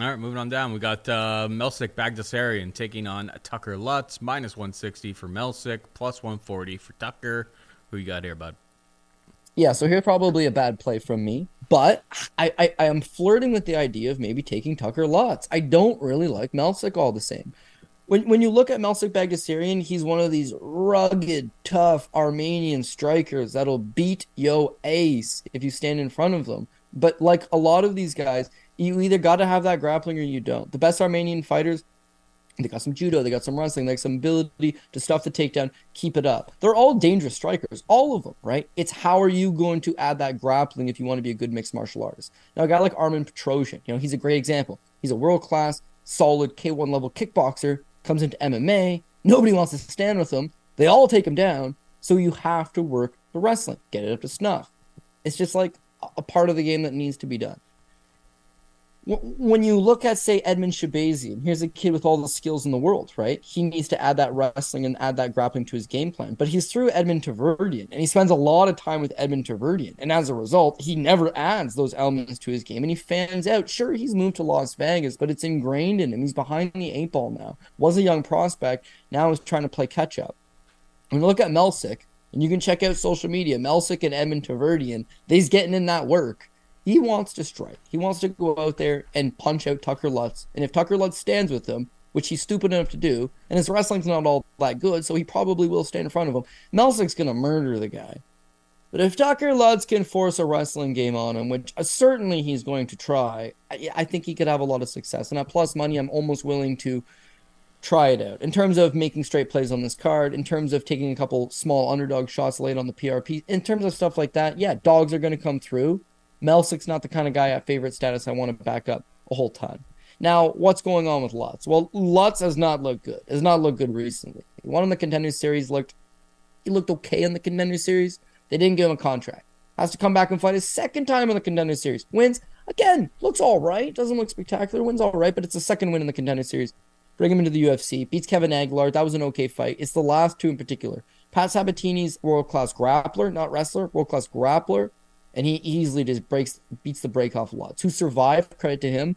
All right, moving on down. We got uh, Melsik Baghdasaryan taking on Tucker Lutz, minus one sixty for Melsik, plus one forty for Tucker. Who you got here, bud? Yeah, so here's probably a bad play from me, but I, I, I am flirting with the idea of maybe taking Tucker Lutz. I don't really like Melsik all the same. When when you look at Melsik Baghdasaryan, he's one of these rugged, tough Armenian strikers that'll beat yo ace if you stand in front of them. But like a lot of these guys, you either got to have that grappling or you don't. The best Armenian fighters, they got some judo, they got some wrestling, they got some ability to stuff the takedown, keep it up. They're all dangerous strikers, all of them, right? It's how are you going to add that grappling if you want to be a good mixed martial artist? Now, a guy like Armin Petrosian, you know, he's a great example. He's a world-class, solid K one level kickboxer, comes into M M A, nobody wants to stand with him, they all take him down, so you have to work the wrestling, get it up to snuff. It's just like a part of the game that needs to be done. When you look at, say, Edmund Shabazian, here's a kid with all the skills in the world, right? He needs to add that wrestling and add that grappling to his game plan. But he's through Edmund Tverdian, and he spends a lot of time with Edmund Tverdian. And as a result, he never adds those elements to his game, and he fans out. Sure, he's moved to Las Vegas, but it's ingrained in him. He's behind the eight ball now. Was a young prospect, now is trying to play catch-up. When you look at Melsik, and you can check out social media, Melsik and Edmund Tverdian, they's getting in that work. He wants to strike. He wants to go out there and punch out Tucker Lutz. And if Tucker Lutz stands with him, which he's stupid enough to do, and his wrestling's not all that good, so he probably will stand in front of him, Melsick's going to murder the guy. But if Tucker Lutz can force a wrestling game on him, which uh, certainly he's going to try, I, I think he could have a lot of success. And at plus money, I'm almost willing to try it out. In terms of making straight plays on this card, in terms of taking a couple small underdog shots late on the P R P, in terms of stuff like that, yeah, dogs are going to come through. Melsick's not the kind of guy at favorite status I want to back up a whole ton. Now, what's going on with Lutz? Well, Lutz has not looked good. Has not looked good recently. He won in the Contender Series. Looked, he looked okay in the Contender Series. They didn't give him a contract. Has to come back and fight his second time in the Contender Series. Wins, again, looks all right. Doesn't look spectacular. Wins all right, but it's the second win in the Contender Series. Bring him into the U F C. Beats Kevin Aguilar. That was an okay fight. It's the last two in particular. Pat Sabatini's world-class grappler, not wrestler, world-class grappler. And he easily just breaks, beats the break off Lutz, who survived, credit to him,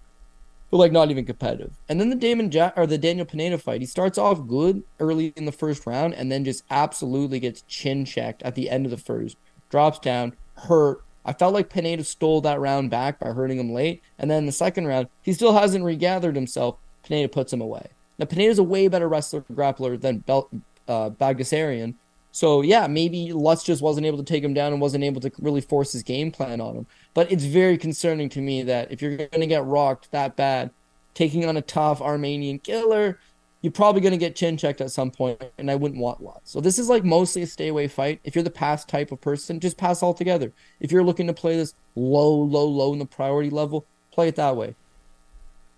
but like not even competitive. And then the Damon Jack or the Daniel Pineda fight, he starts off good early in the first round and then just absolutely gets chin checked at the end of the first, drops down, hurt, I felt like Pineda stole that round back by hurting him late. And then in the second round, he still hasn't regathered himself. Pineda puts him away. Now, Pineda's a way better wrestler grappler than Bel- uh, Baghdasaryan. So, yeah, maybe Lutz just wasn't able to take him down and wasn't able to really force his game plan on him. But it's very concerning to me that if you're going to get rocked that bad, taking on a tough Armenian killer, you're probably going to get chin checked at some point, and I wouldn't want Lutz. So this is like mostly a stay away fight. If you're the pass type of person, just pass altogether. If you're looking to play this low, low, low in the priority level, play it that way.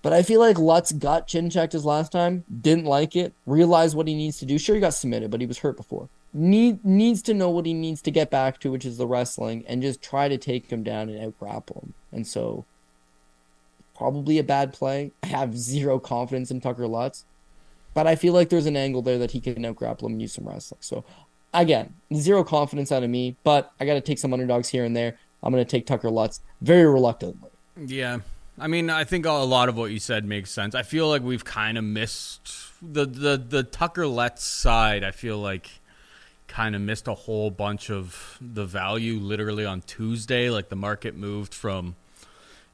But I feel like Lutz got chin checked his last time, didn't like it, realized what he needs to do. Sure, he got submitted, but he was hurt before. Need, needs to know what he needs to get back to, which is the wrestling, and just try to take him down and out-grapple him. And so, probably a bad play. I have zero confidence in Tucker Lutz, but I feel like there's an angle there that he can out-grapple him and use some wrestling. So, again, zero confidence out of me, but I got to take some underdogs here and there. I'm going to take Tucker Lutz very reluctantly. Yeah. I mean, I think a lot of what you said makes sense. I feel like we've kind of missed the, the, the Tucker Lutz side. I feel like kind of missed a whole bunch of the value literally on Tuesday. Like the market moved from,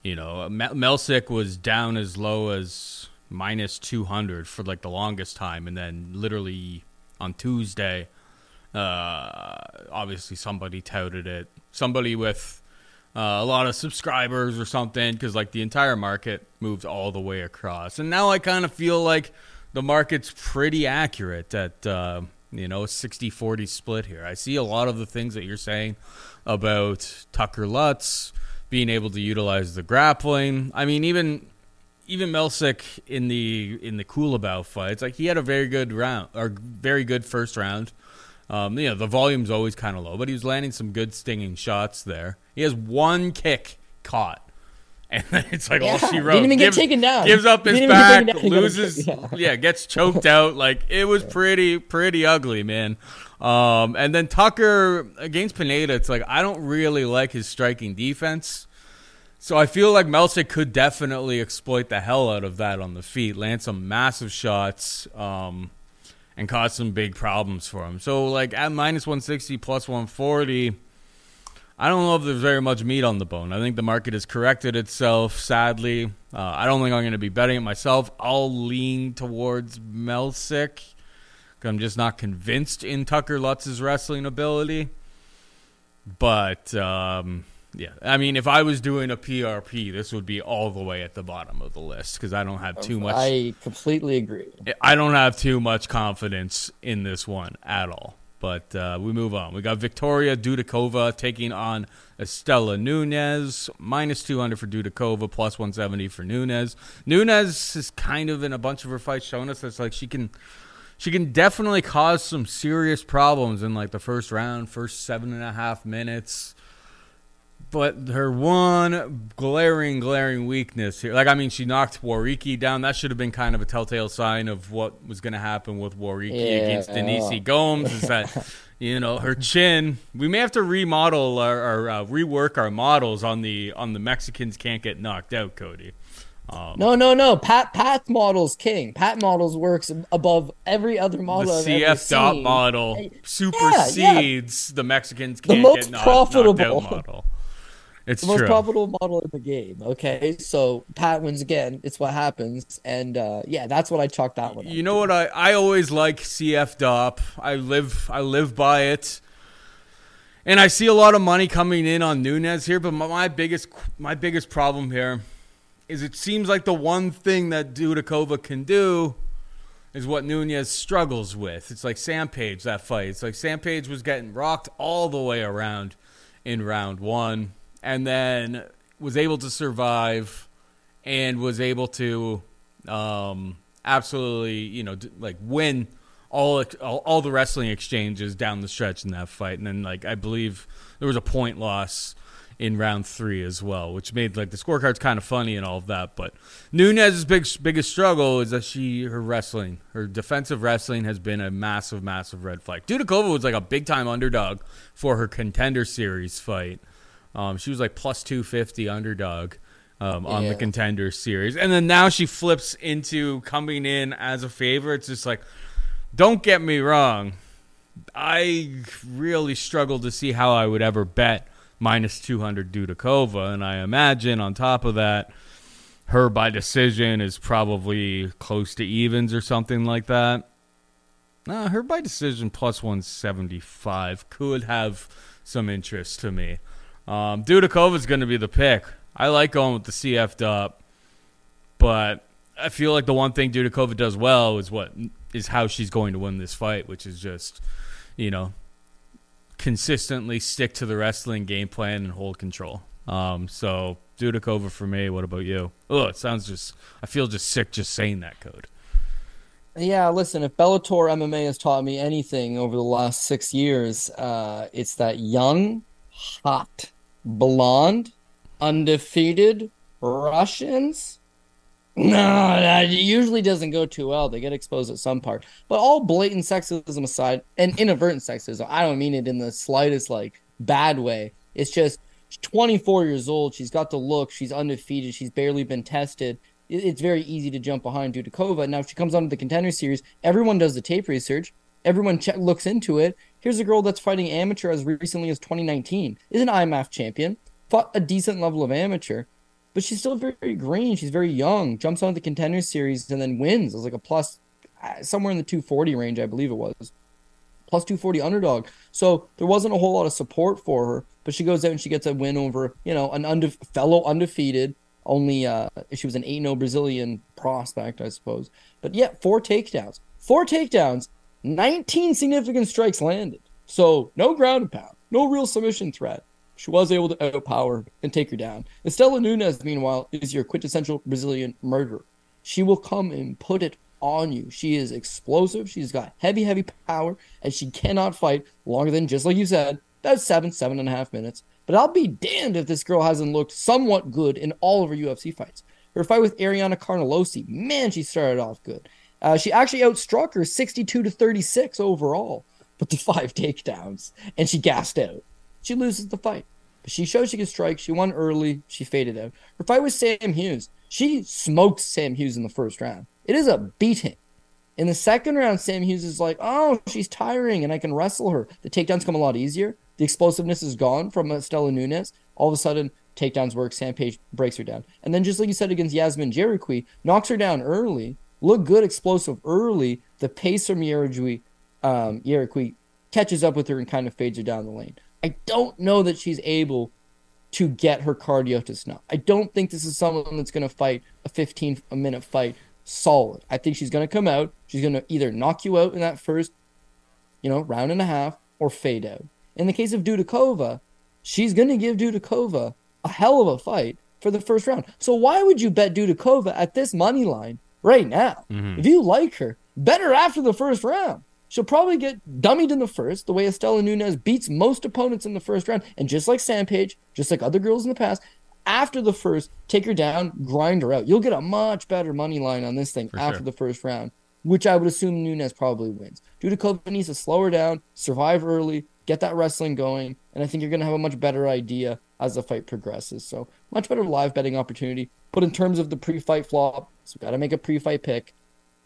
you know, Melsik was down as low as minus two hundred for like the longest time. And then literally on Tuesday, uh, obviously somebody touted it. Somebody with uh, a lot of subscribers or something, because like the entire market moved all the way across. And now I kind of feel like the market's pretty accurate at, uh, you know, sixty forty split here. I see a lot of the things that you're saying about Tucker Lutz being able to utilize the grappling. I mean, even even Melsik in the in the Kulabau fights, like he had a very good round or very good first round. Um, you know, the volume's always kind of low, but he was landing some good stinging shots there. He has one kick caught, and then it's like yeah, all she wrote. Didn't even Give, get taken down. Gives up his back, loses, yeah. yeah, gets choked out. Like, it was pretty, pretty ugly, man. Um, and then Tucker against Pineda, it's like, I don't really like his striking defense. So I feel like Melsik could definitely exploit the hell out of that on the feet, land some massive shots, um, and cause some big problems for him. So, like, at minus one sixty, plus one forty... I don't know if there's very much meat on the bone. I think the market has corrected itself, sadly. Uh, I don't think I'm going to be betting it myself. I'll lean towards Melsik, because I'm just not convinced in Tucker Lutz's wrestling ability. But, um, yeah, I mean, if I was doing a P R P, this would be all the way at the bottom of the list, because I don't have too much. I completely agree. I don't have too much confidence in this one at all. But uh, we move on. We got Viktoriia Dudakova taking on Istela Nunes. Minus two hundred for Dudakova, plus one seventy for Nunes. Nunes is kind of in a bunch of her fights showing us that's like she can she can definitely cause some serious problems in like the first round, first seven and a half minutes. But her one glaring, glaring weakness here. Like, I mean, she knocked Wariki down. That should have been kind of a telltale sign of what was going to happen with Wariki yeah, against Denise Gomes is that, you know, her chin. We may have to remodel or uh, rework our models on the on the Mexicans can't get knocked out, Cody. Um, no, no, no. Pat Pat models king. Pat models works above every other model. The C F dot seen. model supersedes yeah, yeah. the Mexicans can't the get knocked, profitable. knocked out model. It's the most true. profitable model in the game, okay? So Pat wins again. It's what happens. And, uh, yeah, that's what I chalked that one up. You know what? I, I always like C F D O P. I live I live by it. And I see a lot of money coming in on Nunes here, but my, my biggest my biggest problem here is it seems like the one thing that Dudakova can do is what Nunes struggles with. It's like Sam Page, that fight. It's like Sam Page was getting rocked all the way around in round one, and then was able to survive and was able to um, absolutely, you know, like win all, all all the wrestling exchanges down the stretch in that fight. And then, like, I believe there was a point loss in round three as well, which made, like, the scorecards kind of funny and all of that. But Nunes' big, biggest struggle is that she, her wrestling, her defensive wrestling has been a massive, massive red flag. Dudakova was, like, a big-time underdog for her Contender Series fight. Um, she was like plus two fifty underdog um, on yeah. the Contender Series. And then now she flips into coming in as a favorite. It's just like, don't get me wrong. I really struggle to see how I would ever bet minus two hundred Dudakova. And I imagine on top of that, her by decision is probably close to evens or something like that. Nah, her by decision plus one seventy-five could have some interest to me. Um, Dudakova's going to be the pick. I like going with the C F dub, but I feel like the one thing Dudakova does well is what is how she's going to win this fight, which is just, you know, consistently stick to the wrestling game plan and hold control. Um, so Dudakova for me. What about you? Oh, it sounds just, I feel just sick just saying that code. Yeah, listen, if Bellator M M A has taught me anything over the last six years, uh, it's that young, hot, blonde, undefeated Russians, no, that usually doesn't go too well. They get exposed at some part. But all blatant sexism aside, and inadvertent sexism, I don't mean it in the slightest, like, bad way. It's just she's twenty-four years old. She's got the look. She's undefeated. She's barely been tested. It's very easy to jump behind Dudakova. Now, if she comes onto the Contender Series, everyone does the tape research. Everyone che- looks into it. Here's a girl that's fighting amateur as recently as twenty nineteen. Is an I M A F champion. Fought a decent level of amateur. But she's still very green. She's very young. Jumps on the Contender Series and then wins. It was like a plus, somewhere in the two forty range, I believe it was. Plus two forty underdog. So there wasn't a whole lot of support for her. But she goes out and she gets a win over, you know, an unde- fellow undefeated. Only uh, she was an eight and oh Brazilian prospect, I suppose. But yeah, four takedowns. Four takedowns. nineteen significant strikes landed. So no ground and pound. No real submission threat. She was able to outpower and take her down. Istela Nunes, meanwhile, is your quintessential Brazilian murderer. She will come and put it on you. She is explosive. She's got heavy, heavy power, and she cannot fight longer than, just like you said, about seven, seven and a half minutes. But I'll be damned if this girl hasn't looked somewhat good in all of her U F C fights. Her fight with Ariana Carnelosi, man, she started off good. Uh, she actually outstruck her sixty-two to thirty-six overall, with the five takedowns, and she gassed out. She loses the fight. But she shows she can strike. She won early. She faded out. Her fight with Sam Hughes, she smokes Sam Hughes in the first round. It is a beating. In the second round, Sam Hughes is like, oh, she's tiring, and I can wrestle her. The takedowns come a lot easier. The explosiveness is gone from Istela Nunes. All of a sudden, takedowns work. Sam Page breaks her down. And then just like you said against Yasmin Jeriqui, knocks her down early. Look good, explosive early. The pace from Jeriqui um, Jeriqui catches up with her and kind of fades her down the lane. I don't know that she's able to get her cardio to snuff. I don't think this is someone that's going to fight a fifteen-minute fight solid. I think she's going to come out. She's going to either knock you out in that first, you know, round and a half or fade out. In the case of Dudakova, she's going to give Dudakova a hell of a fight for the first round. So why would you bet Dudakova at this money line right now? Mm-hmm. If you like her, bet her after the first round. She'll probably get dummied in the first, the way Istela Nunes beats most opponents in the first round. And just like Sam Page, just like other girls in the past, after the first, take her down, grind her out. You'll get a much better money line on this thing for after sure. The first round, which I would assume Nunes probably wins. Dudakova needs to slow her down, survive early, get that wrestling going, and I think you're going to have a much better idea as the fight progresses. So much better live betting opportunity. But in terms of the pre-fight flop, so we've got to make a pre-fight pick.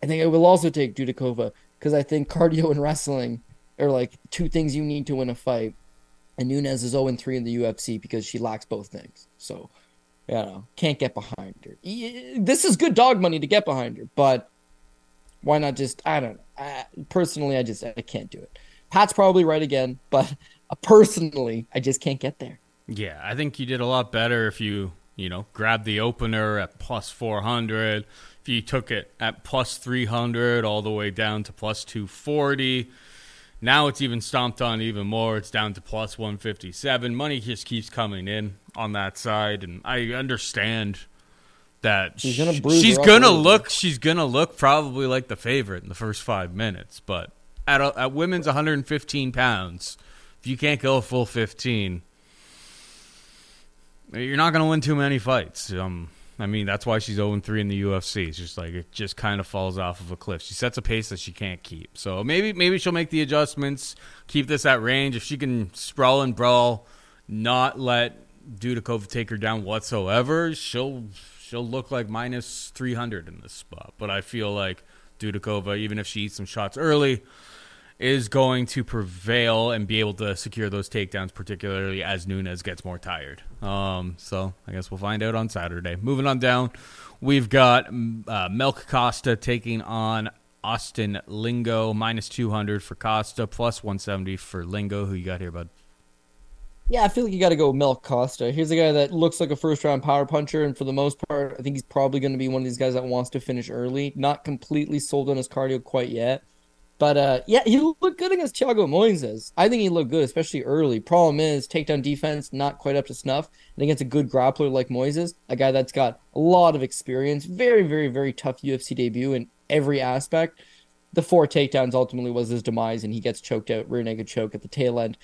I think I will also take Dudakova, because I think cardio and wrestling are like two things you need to win a fight. And Nunes is oh and three in the U F C because she lacks both things. So, you know, can't get behind her. This is good dog money to get behind her, but why not just, I don't know. I, personally, I just I can't do it. Pat's probably right again, but personally, I just can't get there. Yeah, I think you did a lot better if you, you know, grabbed the opener at plus four hundred. If you took it at plus three hundred all the way down to plus two forty, now it's even stomped on even more. It's down to plus one fifty-seven. Money just keeps coming in on that side, and I understand that she's gonna, she, she's gonna look. She's gonna look probably like the favorite in the first five minutes. But at a, at women's one fifteen pounds, if you can't go full fifteen, you're not gonna win too many fights. Um. I mean, that's why she's oh and three in the U F C. It's just like it just kind of falls off of a cliff. She sets a pace that she can't keep. So maybe maybe she'll make the adjustments, keep this at range. If she can sprawl and brawl, not let Dudakova take her down whatsoever, she'll she'll look like minus three hundred in this spot. But I feel like Dudakova, even if she eats some shots early, is going to prevail and be able to secure those takedowns, particularly as Nunes gets more tired. Um, so I guess we'll find out on Saturday. Moving on down, we've got uh, Melk Costa taking on Austin Lingo, minus two hundred for Costa, plus one seventy for Lingo. Who you got here, bud? Yeah, I feel like you got to go with Melk Costa. Here's a guy that looks like a first-round power puncher, and for the most part, I think he's probably going to be one of these guys that wants to finish early. Not completely sold on his cardio quite yet. But, uh, yeah, he looked good against Thiago Moises. I think he looked good, especially early. Problem is, takedown defense, not quite up to snuff. And against a good grappler like Moises, a guy that's got a lot of experience, very, very, very tough U F C debut in every aspect. The four takedowns ultimately was his demise, and he gets choked out, rear naked choke at the tail end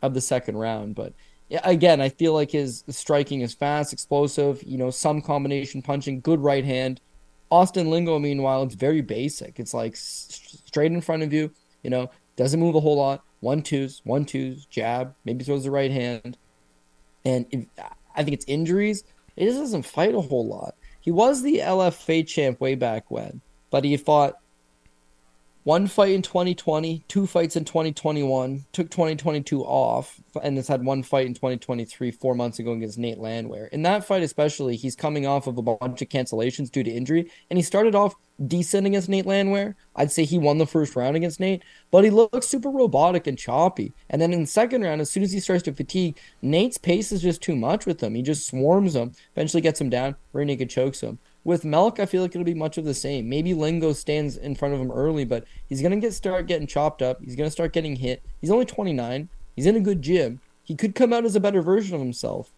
of the second round. But again, I feel like his striking is fast, explosive, you know, some combination punching, good right hand. Austin Lingo, meanwhile, it's very basic. It's like straight in front of you, you know, doesn't move a whole lot. One twos, one twos, jab, maybe throws the right hand. And if, I think it's injuries. He just doesn't fight a whole lot. He was the L F A champ way back when, but he fought one fight in twenty twenty, two fights in twenty twenty-one, took twenty twenty-two off, and has had one fight in twenty twenty-three, four months ago against Nate Landwehr. In that fight especially, he's coming off of a bunch of cancellations due to injury, and he started off decent against Nate Landwehr. I'd say he won the first round against Nate, but he looks super robotic and choppy. And then in the second round, as soon as he starts to fatigue, Nate's pace is just too much with him. He just swarms him, eventually gets him down, rear naked chokes him. With Melk, I feel like it'll be much of the same. Maybe Lingo stands in front of him early, but he's going to get start getting chopped up. He's going to start getting hit. He's only twenty-nine. He's in a good gym. He could come out as a better version of himself.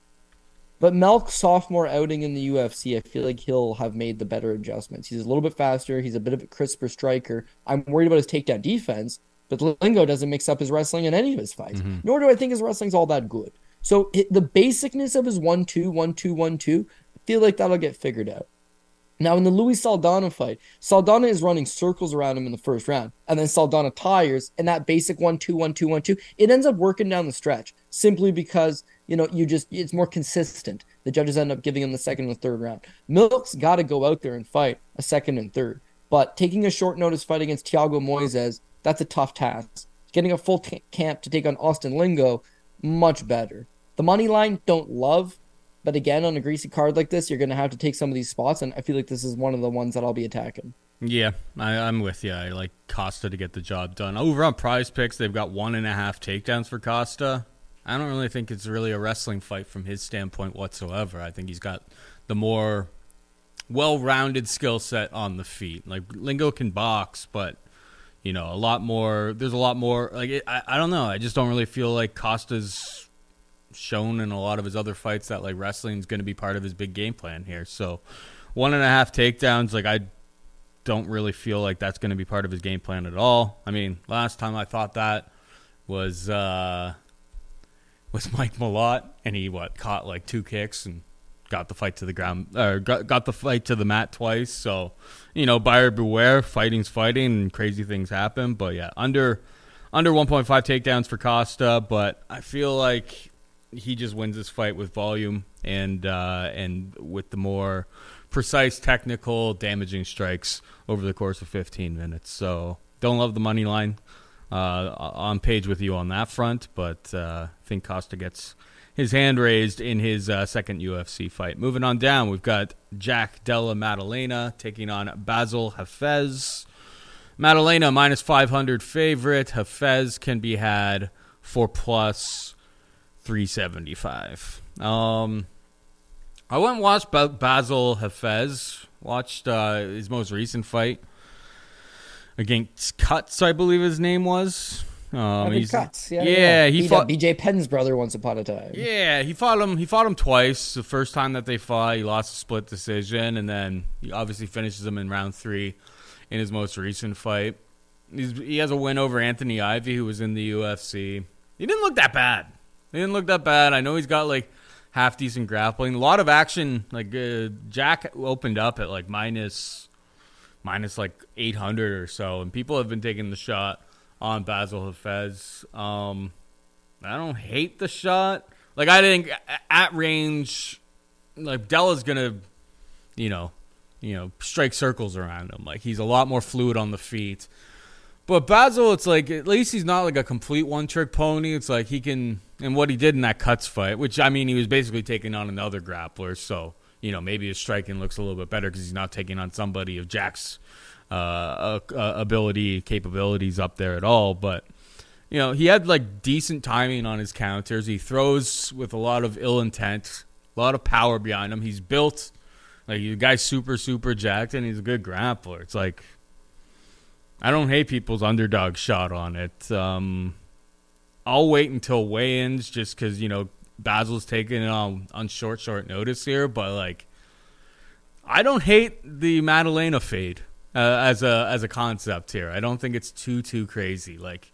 But Melk's sophomore outing in the U F C, I feel like he'll have made the better adjustments. He's a little bit faster. He's a bit of a crisper striker. I'm worried about his takedown defense, but Lingo doesn't mix up his wrestling in any of his fights, mm-hmm. nor do I think his wrestling's all that good. So it, the basicness of his one two, one two, one two, I feel like that'll get figured out. Now, in the Luis Saldana fight, Saldana is running circles around him in the first round, and then Saldana tires, and that basic one two, one two, one two, it ends up working down the stretch simply because, you know, you just it's more consistent. The judges end up giving him the second and the third round. Milk's got to go out there and fight a second and third, but taking a short notice fight against Thiago Moises, that's a tough task. Getting a full t- camp to take on Austin Lingo, much better. The money line, don't love. But again, on a greasy card like this, you're going to have to take some of these spots, and I feel like this is one of the ones that I'll be attacking. Yeah, I, I'm with you. I like Costa to get the job done. Over on Prize Picks, they've got one and a half takedowns for Costa. I don't really think it's really a wrestling fight from his standpoint whatsoever. I think he's got the more well-rounded skill set on the feet. Like, Lingo can box, but... You know, a lot more, there's a lot more, like, it, I, I don't know. I just don't really feel like Costa's shown in a lot of his other fights that, like, wrestling's going to be part of his big game plan here. So, one and a half takedowns, like, I don't really feel like that's going to be part of his game plan at all. I mean, last time I thought that was, uh, was Mike Malott, and he, what, caught, like, two kicks and got the fight to the ground, or got, got the fight to the mat twice. So, you know, buyer beware, fighting's fighting, and crazy things happen. But yeah, under under one point five takedowns for Costa, but I feel like he just wins this fight with volume and uh, and with the more precise, technical, damaging strikes over the course of fifteen minutes. So don't love the money line. Uh, on page with you on that front, but uh, I think Costa gets his hand raised in his uh, second U F C fight. Moving on down, we've got Jack Della Maddalena taking on Basil Hafez. Maddalena, minus five hundred favorite. Hafez can be had for plus three seventy-five. Um, I went and watched ba- Basil Hafez. Watched uh, his most recent fight against Cutts, I believe his name was. Um, he's, Cutts, yeah, yeah, yeah. He, he fought B J Penn's brother once upon a time. Yeah, he fought him. He fought him twice. The first time that they fought, he lost a split decision, and then he obviously finishes him in round three in his most recent fight. He's, he has a win over Anthony Ivey, who was in the U F C. He didn't look that bad. He didn't look that bad. I know he's got like half decent grappling, a lot of action. Like uh, Jack opened up at like minus minus like eight hundred or so, and people have been taking the shot on Basil Hafez. Um, I don't hate the shot. Like, I think at range, like, Della's going to, you know, you know, strike circles around him. Like, he's a lot more fluid on the feet. But Basil, it's like, at least he's not like a complete one-trick pony. It's like he can, and what he did in that Cutts fight, which, I mean, he was basically taking on another grappler. So, you know, maybe his striking looks a little bit better because he's not taking on somebody of Jack's uh, ability, capabilities up there at all. But, you know, he had like decent timing on his counters. He throws with a lot of ill intent, a lot of power behind him. He's built. Like, the guy's super, super jacked, and he's a good grappler. It's like, I don't hate people's underdog shot on it. Um, I'll wait until weigh-ins just because, you know, Basil's taking it on, on short, short notice here. But, like, I don't hate the Maddalena fade uh, as a as a concept here. I don't think it's too, too crazy. Like,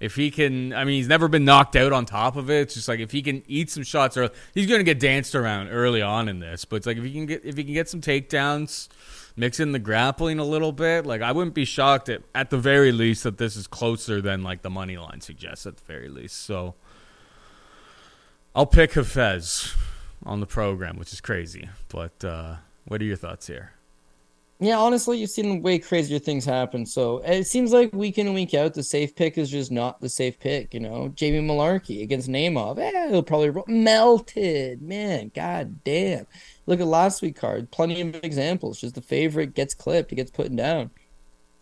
if he can, I mean, he's never been knocked out on top of it. It's just like if he can eat some shots early, he's going to get danced around early on in this. But it's like if he can get if he can get some takedowns, mix in the grappling a little bit, like I wouldn't be shocked at at the very least that this is closer than like the money line suggests at the very least. So I'll pick Hafez on the program, which is crazy. But uh, what are your thoughts here? Yeah, honestly, you've seen way crazier things happen. So it seems like week in and week out, the safe pick is just not the safe pick. You know, Jamie Malarkey against Namov, eh, he'll probably roll. Melted, man, god damn. Look at last week's card, plenty of examples. Just the favorite gets clipped, he gets put down.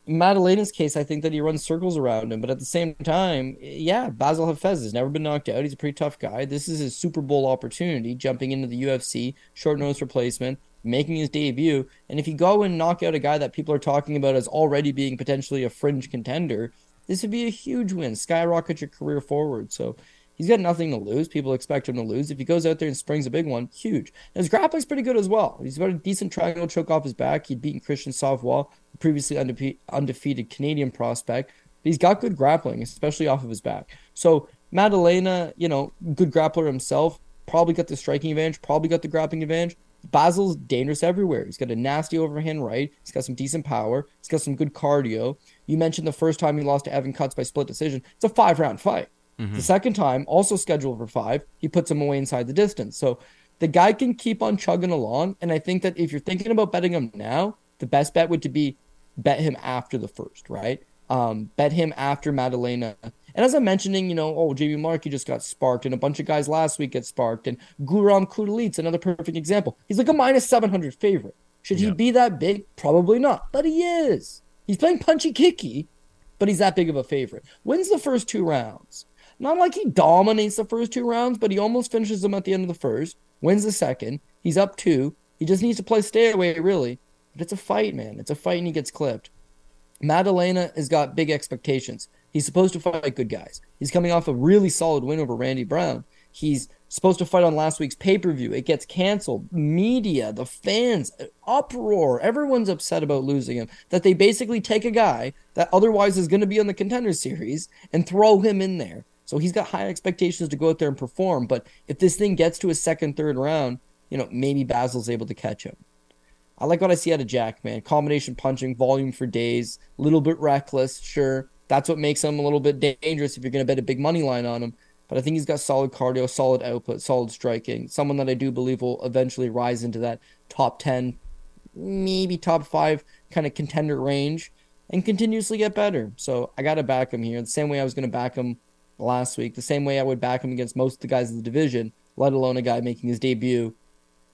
In Maddalena's case, I think that he runs circles around him, but at the same time, yeah, Basil Hafez has never been knocked out. He's a pretty tough guy. This is his Super Bowl opportunity, jumping into the U F C, short notice replacement, making his debut. And if you go and knock out a guy that people are talking about as already being potentially a fringe contender, this would be a huge win. Skyrocket your career forward. So he's got nothing to lose. People expect him to lose. If he goes out there and springs a big one, huge. And his grappling's pretty good as well. He's got a decent triangle choke off his back. He'd beaten Christian Savoy, previously undefe- undefeated Canadian prospect. But he's got good grappling, especially off of his back. So Maddalena, you know, good grappler himself, probably got the striking advantage, probably got the grappling advantage. Basil's dangerous everywhere. He's got a nasty overhand right. He's got some decent power. He's got some good cardio. You mentioned the first time he lost to Evan Cutts by split decision. It's a five-round fight. Mm-hmm. The second time, also scheduled for five, he puts him away inside the distance. So the guy can keep on chugging along, and I think that if you're thinking about betting him now, the best bet would to be bet him after the first, right? Um, bet him after Maddalena. And as I'm mentioning, you know, oh, J B Markey just got sparked, and a bunch of guys last week get sparked, and Guram Kudelit's another perfect example. He's like a minus seven hundred favorite. Should he yeah. be that big? Probably not, but he is. He's playing punchy-kicky, but he's that big of a favorite. Wins the first two rounds. Not like he dominates the first two rounds, but he almost finishes them at the end of the first, wins the second, he's up two. He just needs to play stay-away, really. But it's a fight, man. It's a fight, and he gets clipped. Maddalena has got big expectations. He's supposed to fight good guys. He's coming off a really solid win over Randy Brown. He's supposed to fight on last week's pay-per-view. It gets canceled. Media, the fans, uproar. Everyone's upset about losing him. That they basically take a guy that otherwise is going to be on the Contender Series and throw him in there. So he's got high expectations to go out there and perform. But if this thing gets to a second, third round, you know, maybe Basil's able to catch him. I like what I see out of Jack, man. Combination punching, volume for days, a little bit reckless, sure. That's what makes him a little bit dangerous if you're going to bet a big money line on him. But I think he's got solid cardio, solid output, solid striking. Someone that I do believe will eventually rise into that top ten, maybe top five kind of contender range and continuously get better. So I got to back him here. The same way I was going to back him last week, the same way I would back him against most of the guys in the division, let alone a guy making his debut.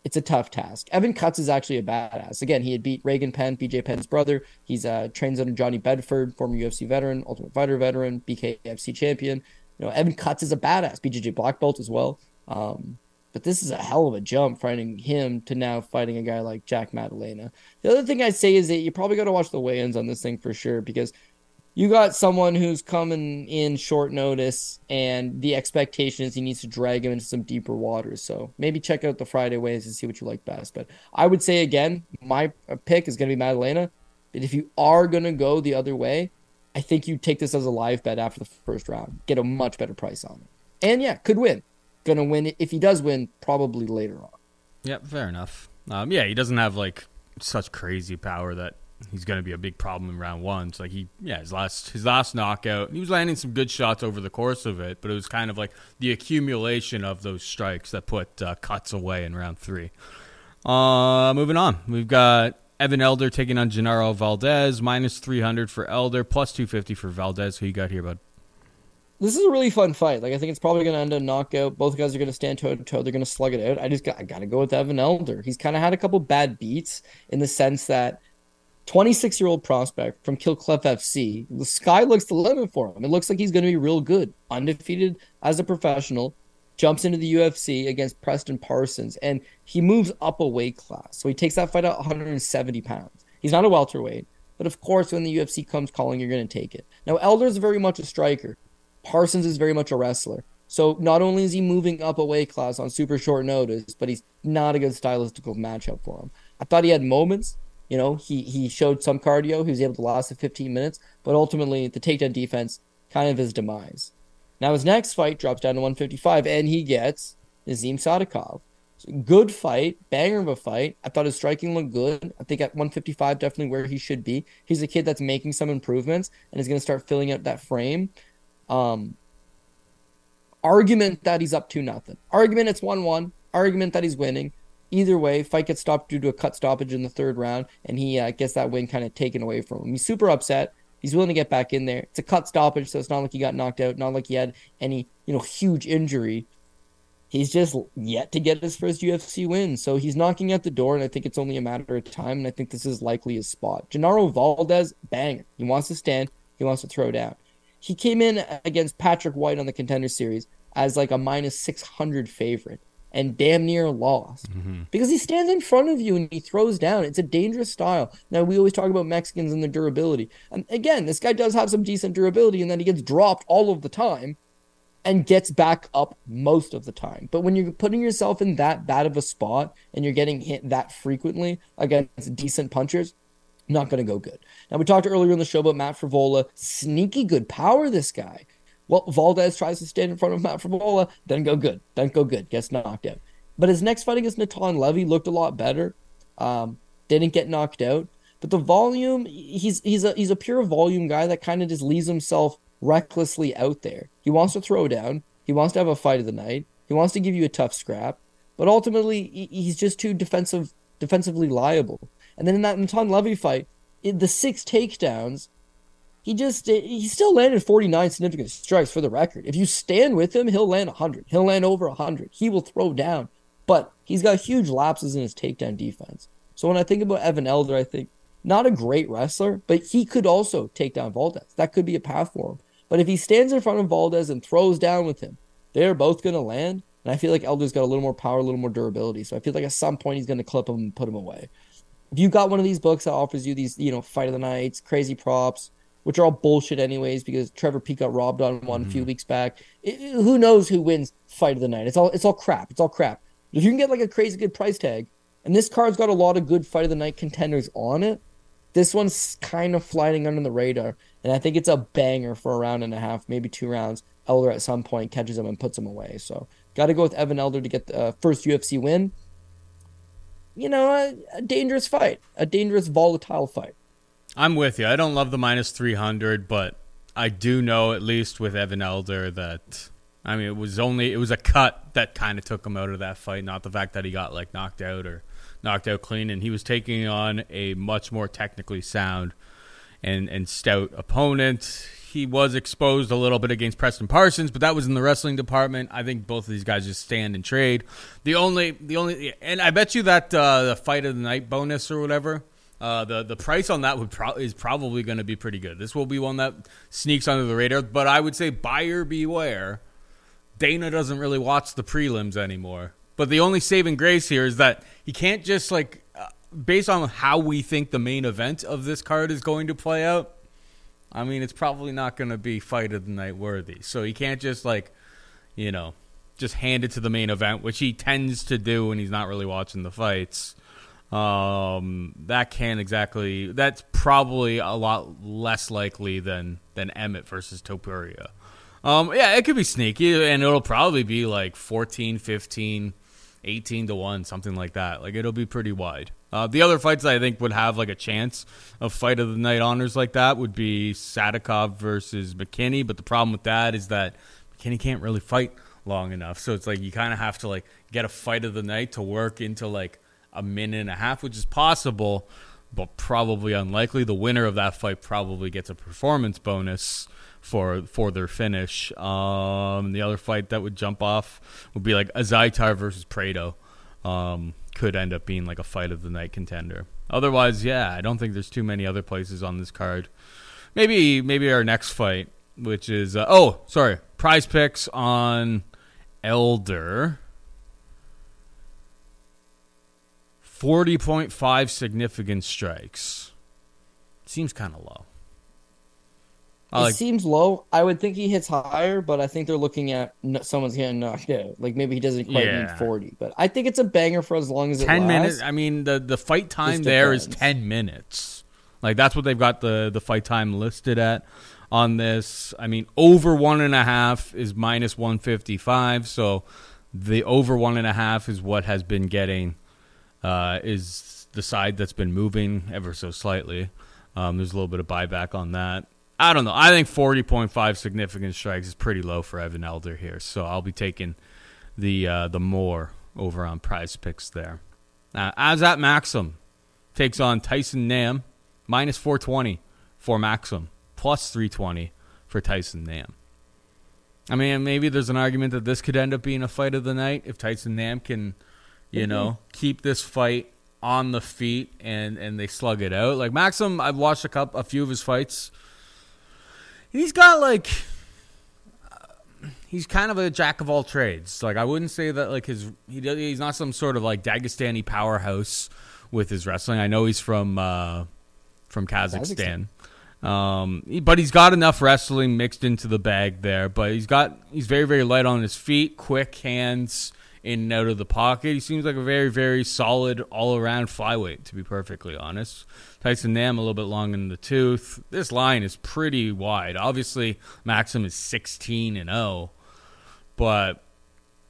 It's a tough task. Evan Cutts is actually a badass. Again, he had beat Reagan Penn, B J Penn's brother. He's uh, trains under Johnny Bedford, former U F C veteran, Ultimate Fighter veteran, B K F C champion. You know, Evan Cutts is a badass. B J J black belt as well. Um, but this is a hell of a jump, fighting him to now fighting a guy like Jack Maddalena. The other thing I'd say is that you probably got to watch the weigh-ins on this thing for sure, because you got someone who's coming in short notice, and the expectation is he needs to drag him into some deeper waters. So maybe check out the Friday ways and see what you like best. But I would say, again, my pick is going to be Maddalena. But if you are going to go the other way, I think you take this as a live bet after the first round. Get a much better price on it. And, yeah, could win. Going to win. If he does win, probably later on. Yeah, fair enough. Um, yeah, he doesn't have, like, such crazy power that he's going to be a big problem in round one. It's like he, yeah, his last his last knockout, he was landing some good shots over the course of it, but it was kind of like the accumulation of those strikes that put uh, Cutts away in round three. Uh, moving on, we've got Evan Elder taking on Genaro Valdez, minus three hundred for Elder, plus two fifty for Valdez. Who you got here, bud? This is a really fun fight. Like, I think it's probably going to end in a knockout. Both guys are going to stand toe-to-toe. They're going to slug it out. I just got, I got to go with Evan Elder. He's kind of had a couple bad beats in the sense that twenty-six-year-old prospect from Kilclef F C, the sky looks the limit for him. It looks like he's going to be real good. Undefeated as a professional, jumps into the U F C against Preston Parsons, and he moves up a weight class. So he takes that fight at one hundred seventy pounds. He's not a welterweight, but of course when the U F C comes calling, you're going to take it. Now, Elder's very much a striker. Parsons is very much a wrestler. So not only is he moving up a weight class on super short notice, but he's not a good stylistical matchup for him. I thought he had moments. You know, he he showed some cardio. He was able to last the fifteen minutes, but ultimately the takedown defense kind of his demise. Now his next fight drops down to one fifty-five, and he gets Nazim Sadykhov. Good fight, banger of a fight. I thought his striking looked good. I think at one fifty-five, definitely where he should be. He's a kid that's making some improvements and is going to start filling out that frame. Um, argument that he's up to nothing. Argument it's one one. Argument that he's winning. Either way, fight gets stopped due to a cut stoppage in the third round, and he uh, gets that win kind of taken away from him. He's super upset. He's willing to get back in there. It's a cut stoppage, so it's not like he got knocked out, not like he had any, you know, huge injury. He's just yet to get his first U F C win, so he's knocking at the door, and I think it's only a matter of time, and I think this is likely his spot. Genaro Valdez, bang. He wants to stand. He wants to throw down. He came in against Patrick White on the Contender Series as like a minus six hundred favorite and damn near lost mm-hmm. because he stands in front of you and he throws down. It's a dangerous style. Now, we always talk about Mexicans and their durability. And again, this guy does have some decent durability, and then he gets dropped all of the time and gets back up most of the time. But when you're putting yourself in that bad of a spot and you're getting hit that frequently against decent punchers, not going to go good. Now, we talked earlier in the show about Matt Frevola. Sneaky good power, this guy. Well, Valdez tries to stand in front of Matt Frevola, then go good. Then go good. Gets knocked out. But his next fight against Natan Levy looked a lot better. Um, didn't get knocked out. But the volume, he's he's a he's a pure volume guy that kind of just leaves himself recklessly out there. He wants to throw down. He wants to have a fight of the night. He wants to give you a tough scrap. But ultimately, he's just too defensive, defensively liable. And then in that Natan Levy fight, in the six takedowns, he just he still landed forty-nine significant strikes for the record. If you stand with him, he'll land one hundred. He'll land over one hundred. He will throw down. But he's got huge lapses in his takedown defense. So when I think about Evan Elder, I think not a great wrestler, but he could also take down Valdez. That could be a path for him. But if he stands in front of Valdez and throws down with him, they're both going to land. And I feel like Elder's got a little more power, a little more durability. So I feel like at some point he's going to clip him and put him away. If you got one of these books that offers you these, you know, fight of the nights, crazy props, which are all bullshit anyways, because Trevor Peake got robbed on one mm-hmm. a few weeks back. It, who knows who wins fight of the night? It's all it's all crap. It's all crap. If you can get like a crazy good price tag, and this card's got a lot of good fight of the night contenders on it, this one's kind of flying under the radar, and I think it's a banger for a round and a half, maybe two rounds. Elder at some point catches him and puts him away. So got to go with Evan Elder to get the uh, first U F C win. You know, a, a dangerous fight, a dangerous, volatile fight. I'm with you. I don't love the minus three hundred, but I do know, at least with Evan Elder, that, I mean, it was only, it was a cut that kind of took him out of that fight, not the fact that he got, like, knocked out or knocked out clean. And he was taking on a much more technically sound and, and stout opponent. He was exposed a little bit against Preston Parsons, but that was in the wrestling department. I think both of these guys just stand and trade. The only, the only, and I bet you that uh, the fight of the night bonus or whatever, uh, the the price on that would pro- is probably going to be pretty good. This will be one that sneaks under the radar, but I would say buyer beware. Dana doesn't really watch the prelims anymore. But the only saving grace here is that he can't just like, uh, based on how we think the main event of this card is going to play out. I mean, it's probably not going to be fight of the night worthy. So he can't just, like, you know, just hand it to the main event, which he tends to do when he's not really watching the fights. Um, that can't exactly – that's probably a lot less likely than, than Emmett versus Topuria. Um, yeah, it could be sneaky, and it'll probably be, like, fourteen, fifteen, eighteen to one, something like that. Like, it'll be pretty wide. Uh, the other fights that I think would have like a chance of fight of the night honors like that would be Sadykhov versus McKinney. But the problem with that is that McKinney can't really fight long enough. So it's like you kind of have to like get a fight of the night to work into like a minute and a half, which is possible. but probably unlikely. The winner of that fight probably gets a performance bonus for for their finish. Um, the other fight that would jump off would be like Azaitar versus Prado. Um, could end up being like a fight of the night contender. Otherwise, yeah, I don't think there's too many other places on this card. Maybe maybe our next fight, which is uh, oh sorry, Prize Picks on Elder. forty point five significant strikes. Seems kind of low. I it like, seems low. I would think he hits higher, but I think they're looking at no, someone's getting knocked out. Like maybe he doesn't quite yeah. need forty, but I think it's a banger for as long as ten it lasts. Minutes. I mean, the, the fight time there is ten minutes. Like that's what they've got the, the fight time listed at on this. I mean, over one and a half is minus one fifty-five. So the over one and a half is what has been getting. Uh, is the side that's been moving ever so slightly. Um, there's a little bit of buyback on that. I don't know. I think forty point five significant strikes is pretty low for Evan Elder here, so I'll be taking the uh, the more over on Prize Picks there. Uh, Azat Maksum takes on Tyson Nam, minus four twenty for Maksum, plus three twenty for Tyson Nam. I mean, maybe there's an argument that this could end up being a fight of the night if Tyson Nam can... You know, mm-hmm. keep this fight on the feet and, and they slug it out. Like Maksum, I've watched a couple, a few of his fights. He's got like, uh, he's kind of a jack of all trades. Like I wouldn't say that like his he does, he's not some sort of like Dagestani powerhouse with his wrestling. I know he's from uh, from Kazakhstan, Kazakhstan. Um, he, but he's got enough wrestling mixed into the bag there. But he's got he's very very light on his feet, quick hands. In and out of the pocket. He seems like a very, very solid all-around flyweight, to be perfectly honest. Tyson Nam a little bit long in the tooth. This line is pretty wide. Obviously, Maksum is sixteen and oh, but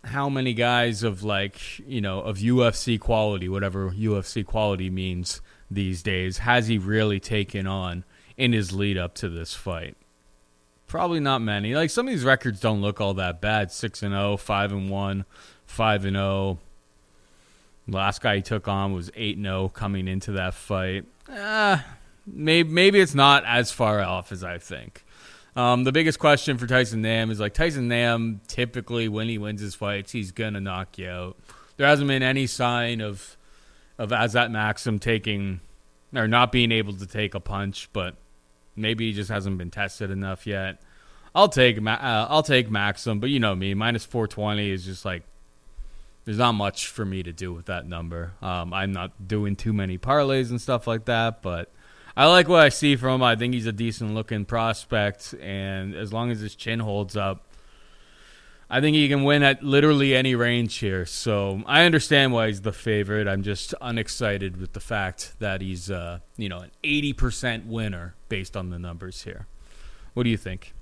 how many guys of, like, you know, of U F C quality, whatever U F C quality means these days, has he really taken on in his lead-up to this fight? Probably not many. Like, some of these records don't look all that bad. six and oh, five and one. Five and zero. Last guy he took on was eight and zero coming into that fight. Uh, maybe maybe it's not as far off as I think. Um, the biggest question for Tyson Nam is like Tyson Nam. Typically, when he wins his fights, he's gonna knock you out. There hasn't been any sign of of Azat Maksum taking or not being able to take a punch, but maybe he just hasn't been tested enough yet. I'll take uh, I'll take Maksum, but you know me, minus four twenty is just like. There's not much for me to do with that number. Um, I'm not doing too many parlays and stuff like that, but I like what I see from him. I think he's a decent-looking prospect, and as long as his chin holds up, I think he can win at literally any range here. So I understand why he's the favorite. I'm just unexcited with the fact that he's uh, you know, an eighty percent winner based on the numbers here. What do you think?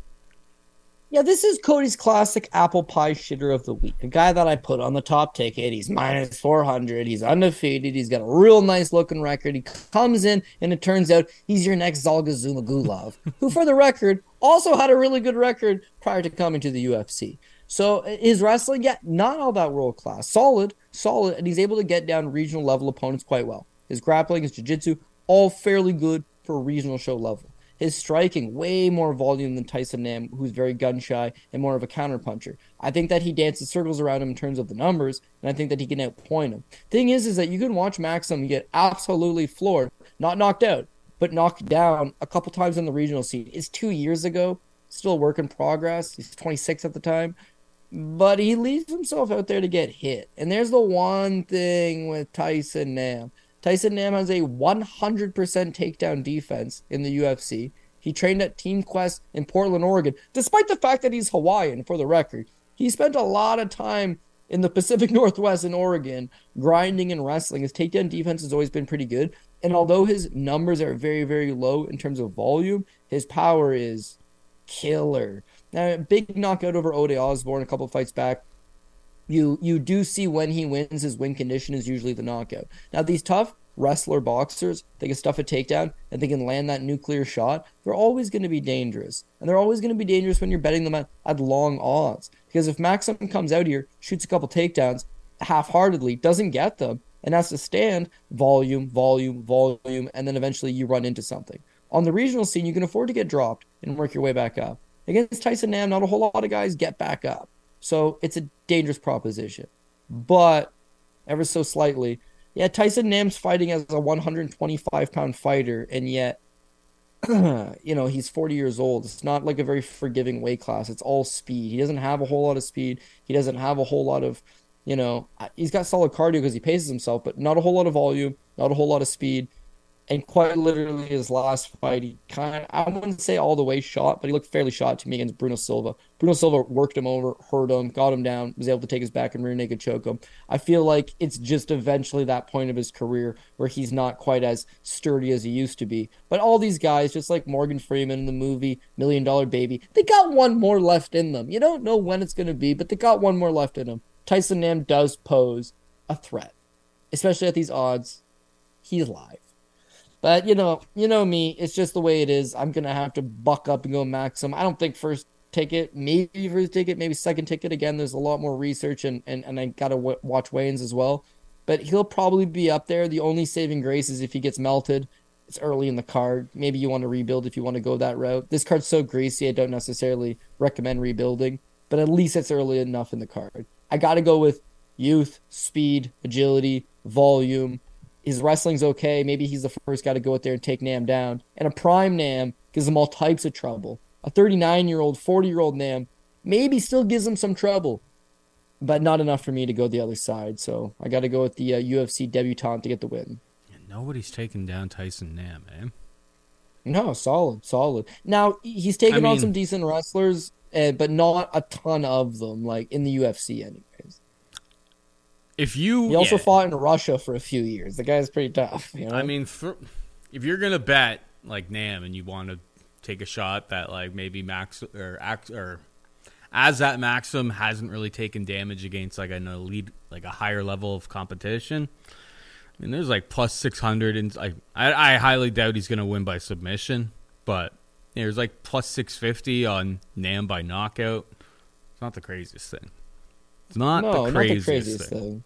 Yeah, this is Cody's classic apple pie shitter of the week. A guy that I put on the top take eight. He's minus four hundred. He's undefeated. He's got a real nice looking record. He comes in, and it turns out he's your next Zalgazumagulov, who, for the record, also had a really good record prior to coming to the U F C. So his wrestling, yeah, not all that world class. Solid, solid, and he's able to get down regional level opponents quite well. His grappling, his jiu-jitsu, all fairly good for regional show level. His striking, way more volume than Tyson Nam, who's very gun-shy and more of a counterpuncher. I think that he dances circles around him in terms of the numbers, and I think that he can outpoint him. Thing is, is that you can watch Maksum get absolutely floored, not knocked out, but knocked down a couple times in the regional scene. It's two years ago, still a work in progress. He's twenty-six at the time. But he leaves himself out there to get hit. And there's the one thing with Tyson Nam. Tyson Nam has a one hundred percent takedown defense in the U F C. He trained at Team Quest in Portland, Oregon, despite the fact that he's Hawaiian, for the record. He spent a lot of time in the Pacific Northwest in Oregon grinding and wrestling. His takedown defense has always been pretty good. And although his numbers are very, very low in terms of volume, his power is killer. Now, big knockout over Ode Osborne a couple fights back. You you do see when he wins, his win condition is usually the knockout. Now, these tough wrestler boxers, they can stuff a takedown and they can land that nuclear shot. They're always going to be dangerous. And they're always going to be dangerous when you're betting them at, at long odds. Because if Maksum comes out here, shoots a couple takedowns half-heartedly, doesn't get them, And as a stand, volume, volume, volume, and then eventually you run into something. On the regional scene, you can afford to get dropped and work your way back up. Against Tyson Nam, not a whole lot of guys get back up. So it's a dangerous proposition. But ever so slightly, yeah, Tyson Nam's fighting as a one hundred twenty-five pound fighter, and yet, you know, he's forty years old. It's not like a very forgiving weight class. It's all speed. He doesn't have a whole lot of speed. He doesn't have a whole lot of, you know, he's got solid cardio because he paces himself, but not a whole lot of volume, not a whole lot of speed. And quite literally his last fight, he kind of, I wouldn't say all the way shot, but he looked fairly shot to me against Bruno Silva. Bruno Silva worked him over, hurt him, got him down, was able to take his back and rear naked choke him. I feel like it's just eventually that point of his career where he's not quite as sturdy as he used to be. But all these guys, just like Morgan Freeman in the movie Million Dollar Baby, they got one more left in them. You don't know when it's going to be, but they got one more left in them. Tyson Nam does pose a threat, especially at these odds. He's live. But, you know, you know me. It's just the way it is. I'm going to have to buck up and go Maxim. I don't think first ticket, maybe first ticket, maybe second ticket. Again, there's a lot more research, and, and, and I got to w- watch weigh-ins as well. But he'll probably be up there. The only saving grace is if he gets melted. It's early in the card. Maybe you want to rebuild if you want to go that route. This card's so greasy, I don't necessarily recommend rebuilding. But at least it's early enough in the card. I got to go with youth, speed, agility, volume. His wrestling's okay. Maybe he's the first guy to go out there and take Nam down. And a prime Nam gives him all types of trouble. A thirty-nine-year-old, forty-year-old Nam maybe still gives him some trouble, but not enough for me to go the other side. So I got to go with the uh, U F C debutant to get the win. Yeah, nobody's taking down Tyson Nam, eh? No, solid, solid. Now, he's taken I mean... on some decent wrestlers, uh, but not a ton of them, like in the U F C anyway. If you, he also yeah. fought in Russia for a few years. The guy's pretty tough. You know? I mean, for, if you're gonna bet like Nam and you want to take a shot that like maybe Max or or Azat Maksum hasn't really taken damage against like an elite, like a higher level of competition. I mean, there's like plus six hundred, and I, I I highly doubt he's gonna win by submission. But you know, there's like plus six fifty on Nam by knockout. It's not the craziest thing. It's not, no, the not the craziest thing. thing.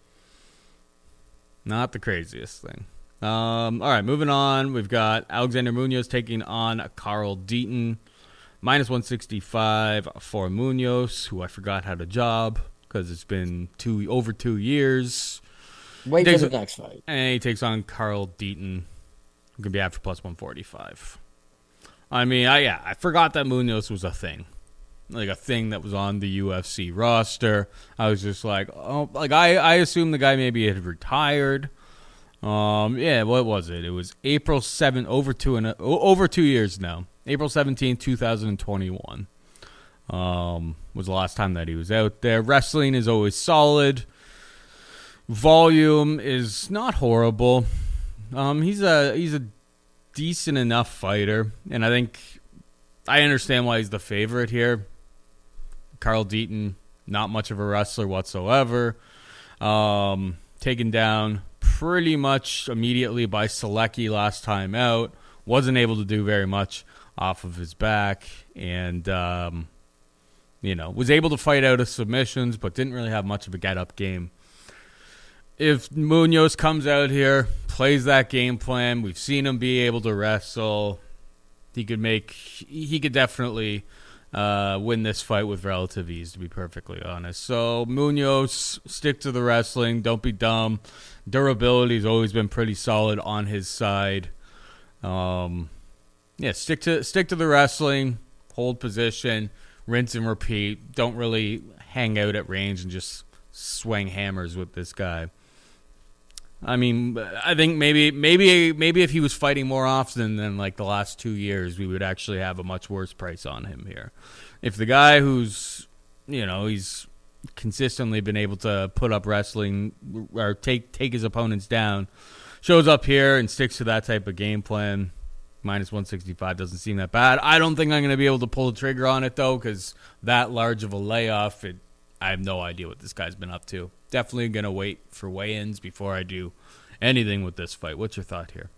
Not the craziest thing. Um, all right, moving on. We've got Alexander Munoz taking on Carl Deaton. minus one sixty-five for Munoz, who I forgot had a job because it's been two over two years. Wait till the next fight. And he takes on Carl Deaton, who can be after plus one forty-five. I mean, I, yeah, I forgot that Munoz was a thing. Like a thing that was on the U F C roster. I was just like, oh, like I, I assume the guy maybe had retired. Um, yeah, what was it? It was April seventh, over two and over two years now. April seventeenth, twenty twenty-one um, was the last time that he was out there. Wrestling is always solid. Volume is not horrible. Um, he's a he's a decent enough fighter, and I think I understand why he's the favorite here. Carl Deaton, not much of a wrestler whatsoever. Um, taken down pretty much immediately by Selecki last time out. Wasn't able to do very much off of his back. And, um, you know, was able to fight out of submissions, but didn't really have much of a get-up game. If Munoz comes out here, plays that game plan, we've seen him be able to wrestle. He could make, he could definitely... Uh, win this fight with relative ease, to be perfectly honest. So Munoz, stick to the wrestling. Don't be dumb. Durability's always been pretty solid on his side. Um, yeah, stick to stick to the wrestling. Hold position, rinse and repeat. Don't really hang out at range and just swing hammers with this guy. I mean, I think maybe maybe maybe if he was fighting more often than like the last two years, we would actually have a much worse price on him here. If the guy who's, you know, he's consistently been able to put up wrestling or take take his opponents down, shows up here and sticks to that type of game plan, minus one sixty-five doesn't seem that bad. I don't think I'm going to be able to pull the trigger on it though, because that large of a layoff, it, I have no idea what this guy's been up to. Definitely going to wait for weigh-ins before I do anything with this fight. What's your thought here?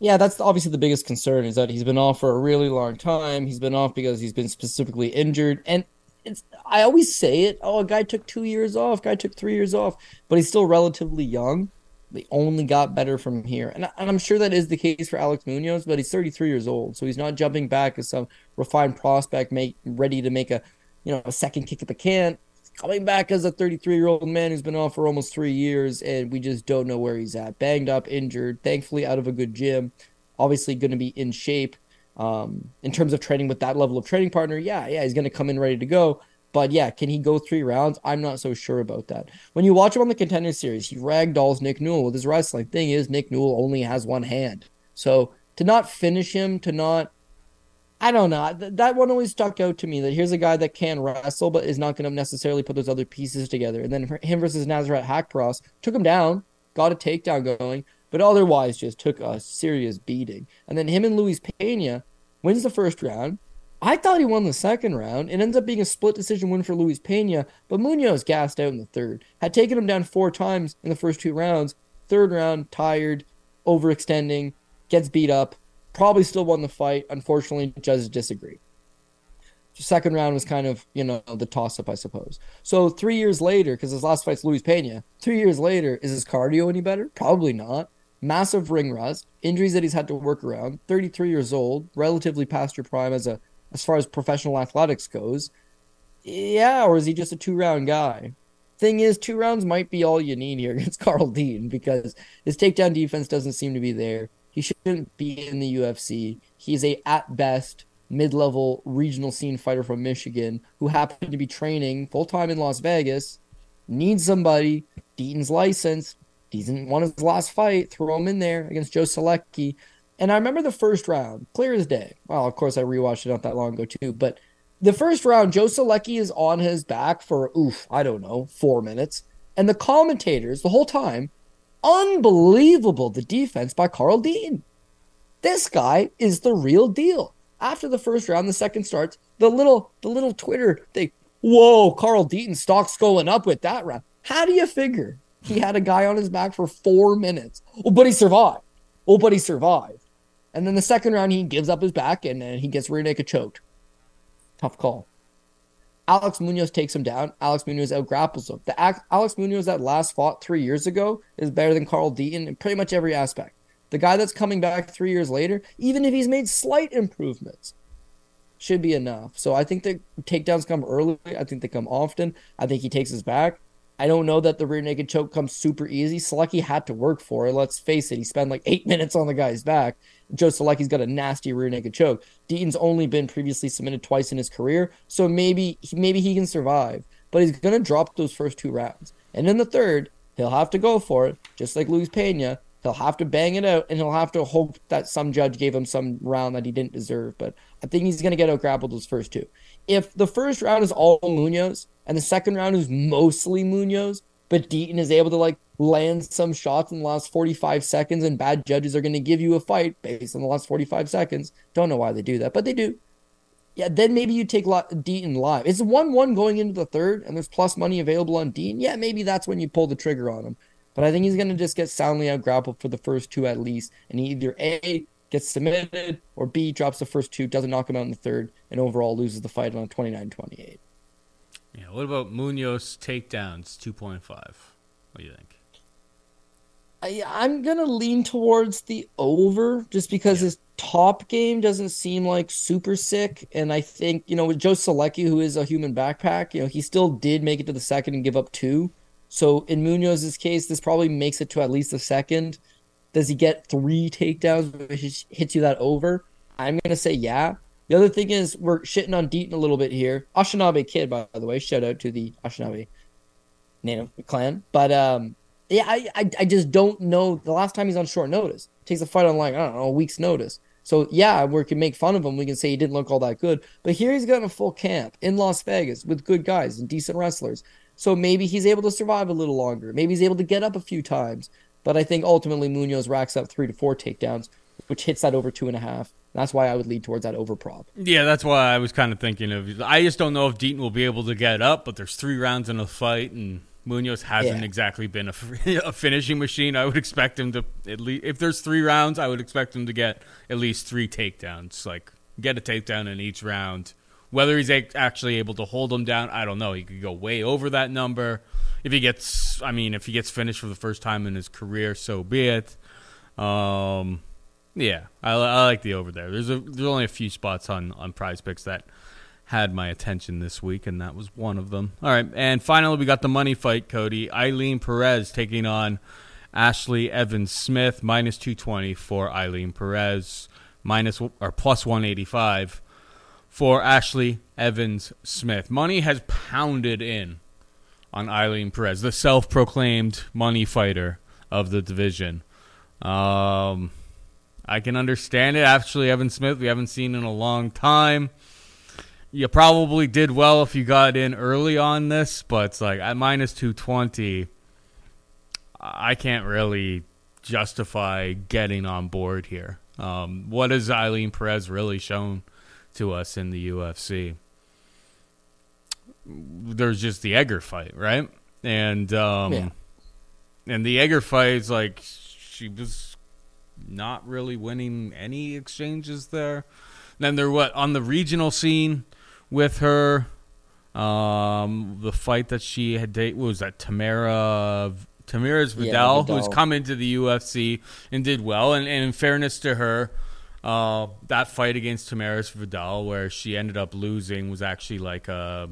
Yeah, that's obviously the biggest concern is that he's been off for a really long time. He's been off because he's been specifically injured. And it's I always say it, oh, a guy took two years off, guy took three years off, but he's still relatively young. They only got better from here. And, and I'm sure that is the case for Alex Munoz, but he's thirty-three years old, so he's not jumping back as some refined prospect make, ready to make a, you know, a second kick at the can. He's coming back as a thirty-three-year-old man who's been off for almost three years, and we just don't know where he's at. Banged up, injured, thankfully out of a good gym, obviously going to be in shape. Um, in terms of training with that level of training partner, yeah, yeah, he's going to come in ready to go. But yeah, can he go three rounds? I'm not so sure about that. When you watch him on the Contender Series, he ragdolls Nick Newell with his wrestling. Thing is, Nick Newell only has one hand. So to not finish him, to not, I don't know, th- that one always stuck out to me, that here's a guy that can wrestle but is not going to necessarily put those other pieces together. And then him versus Nazareth Hakparas took him down, got a takedown going, but otherwise just took a serious beating. And then him and Luis Pena wins the first round. I thought he won the second round. It ends up being a split decision win for Luis Pena, but Munoz gassed out in the third. Had taken him down four times in the first two rounds. Third round, tired, overextending, gets beat up, probably still won the fight. Unfortunately, judges disagree. Second round was kind of, you know, the toss-up, I suppose. So three years later, because his last fight's Luis Pena, three years later, is his cardio any better? Probably not. Massive ring rust, injuries that he's had to work around, thirty-three years old, relatively past your prime as a as far as professional athletics goes. Yeah, or is he just a two-round guy? Thing is, two rounds might be all you need here against Carl Dean, because his takedown defense doesn't seem to be there. He shouldn't be in the U F C. He's a, at best, mid-level regional scene fighter from Michigan who happened to be training full-time in Las Vegas, needs somebody, Deaton's licensed, he didn't want his last fight, throw him in there against Joe Selecki. And I remember the first round, clear as day. Well, of course, I rewatched it not that long ago, too. But the first round, Joe Selecki is on his back for, oof, I don't know, four minutes. And the commentators, the whole time, unbelievable the defense by Carl Dean. This guy is the real deal. After the first round, the second starts, the little, the little Twitter thing, whoa, Carl Deaton stock's going up with that round. How do you figure? He had a guy on his back for four minutes. Oh, but he survived. Oh, but he survived. And then the second round, he gives up his back, and then he gets rear naked choked. Tough call. Alex Munoz takes him down. Alex Munoz outgrapples him. The a- Alex Munoz that last fought three years ago is better than Carl Deaton in pretty much every aspect. The guy that's coming back three years later, even if he's made slight improvements, should be enough. So I think the takedowns come early. I think they come often. I think he takes his back. I don't know that the rear naked choke comes super easy. Selecki had to work for it. Let's face it. He spent like eight minutes on the guy's back. Joe Selecki's got a nasty rear naked choke. Deaton's only been previously submitted twice in his career, so maybe, maybe he can survive. But he's going to drop those first two rounds. And in the third, he'll have to go for it, just like Luis Pena. He'll have to bang it out, and he'll have to hope that some judge gave him some round that he didn't deserve. But I think he's going to get out-grappled those first two. If the first round is all Munoz, and the second round is mostly Munoz, but Deaton is able to like land some shots in the last forty-five seconds, and bad judges are going to give you a fight based on the last forty-five seconds. Don't know why they do that, but they do. Yeah, then maybe you take Deaton live. It's one one going into the third, and there's plus money available on Deaton. Yeah, maybe that's when you pull the trigger on him. But I think he's going to just get soundly out-grappled for the first two at least. And he either A, gets submitted, or B, drops the first two, doesn't knock him out in the third, and overall loses the fight on twenty-nine twenty-eight. Yeah, what about Munoz takedowns two point five? What do you think? I, I'm going to lean towards the over just because yeah. his top game doesn't seem like super sick. And I think, you know, with Joe Selecki, who is a human backpack, you know, he still did make it to the second and give up two. So in Munoz's case, this probably makes it to at least a second. Does he get three takedowns, which hits you that over? I'm going to say yeah. The other thing is we're shitting on Deaton a little bit here. Anishinaabe Kid, by the way. Shout out to the Anishinaabe Native clan. But um, yeah, I, I I just don't know. The last time he's on short notice. Takes a fight on like, I don't know, a week's notice. So yeah, we can make fun of him. We can say he didn't look all that good. But here he's got a full camp in Las Vegas with good guys and decent wrestlers. So maybe he's able to survive a little longer. Maybe he's able to get up a few times. But I think ultimately Munoz racks up three to four takedowns, which hits that over two and a half. That's why I would lead towards that over prop. Yeah, that's why I was kind of thinking of. I just don't know if Deaton will be able to get up, but there's three rounds in a fight, and Munoz hasn't yeah. exactly been a, a finishing machine. I would expect him to at least, if there's three rounds, I would expect him to get at least three takedowns. Like get a takedown in each round. Whether he's actually able to hold him down, I don't know. He could go way over that number. if he gets, I mean, if he gets finished for the first time in his career, so be it. Um, yeah, I, I like the over there. There's a there's only a few spots on on Prize Picks that had my attention this week, and that was one of them. All right, and finally we got the money fight, Cody. Eileen Perez taking on Ashley Evans Smith, minus two twenty for Eileen Perez, minus or plus one eighty-five for Ashley Evans Smith. Money has pounded in on Eileen Perez, the self-proclaimed money fighter of the division. Um, I can understand it. Ashley Evans Smith, we haven't seen in a long time. You probably did well if you got in early on this, but it's like at minus two twenty, I can't really justify getting on board here. Um, what has Eileen Perez really shown to us in the U F C? There's just the Edgar fight, right? And um, yeah. and the Edgar fight is like she was not really winning any exchanges there. And then they're what on the regional scene. With her, um, the fight that she had date was that Tamara, Tamara's Vidal, yeah, Vidal, who's come into the U F C and did well. And, and in fairness to her, uh, that fight against Tamara's Vidal, where she ended up losing, was actually like a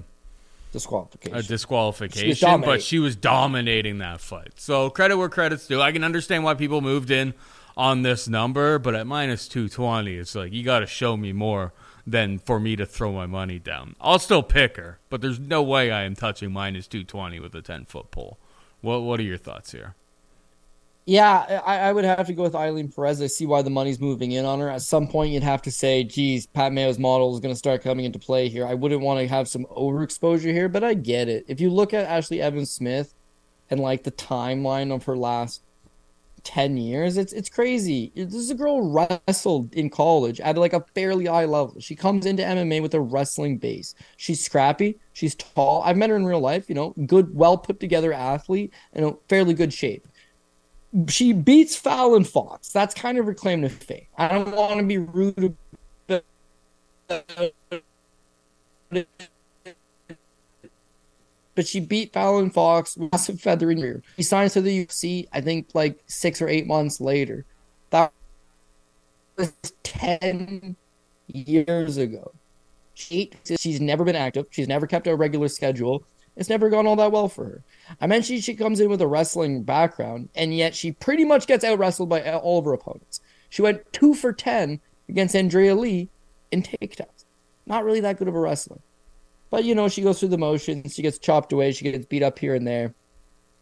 disqualification. A disqualification, she but she was dominating that fight. So credit where credit's due. I can understand why people moved in on this number, but at minus two twenty, it's like you got to show me more than for me to throw my money down. I'll still pick her, but there's no way I am touching minus two twenty with a ten-foot pole. What What are your thoughts here? Yeah, I, I would have to go with Eileen Perez. I see why the money's moving in on her. At some point, you'd have to say, geez, Pat Mayo's model is going to start coming into play here. I wouldn't want to have some overexposure here, but I get it. If you look at Ashley Evans-Smith and like the timeline of her last ten years, it's it's crazy. This is a girl wrestled in college at like a fairly high level. She comes into M M A with a wrestling base. She's scrappy. She's tall. I've met her in real life, you know, good, well put together athlete and in fairly good shape. She beats Fallon Fox. That's kind of her claim to fame. I don't want to be rude about it, but she beat Fallon Fox, massive feather in rear. She signs to the U F C, I think, like six or eight months later. That was ten years ago. She, she's never been active. She's never kept a regular schedule. It's never gone all that well for her. I mentioned she comes in with a wrestling background, and yet she pretty much gets out-wrestled by all of her opponents. She went two for ten against Andrea Lee in takedowns. Not really that good of a wrestler. But, you know, she goes through the motions. She gets chopped away. She gets beat up here and there.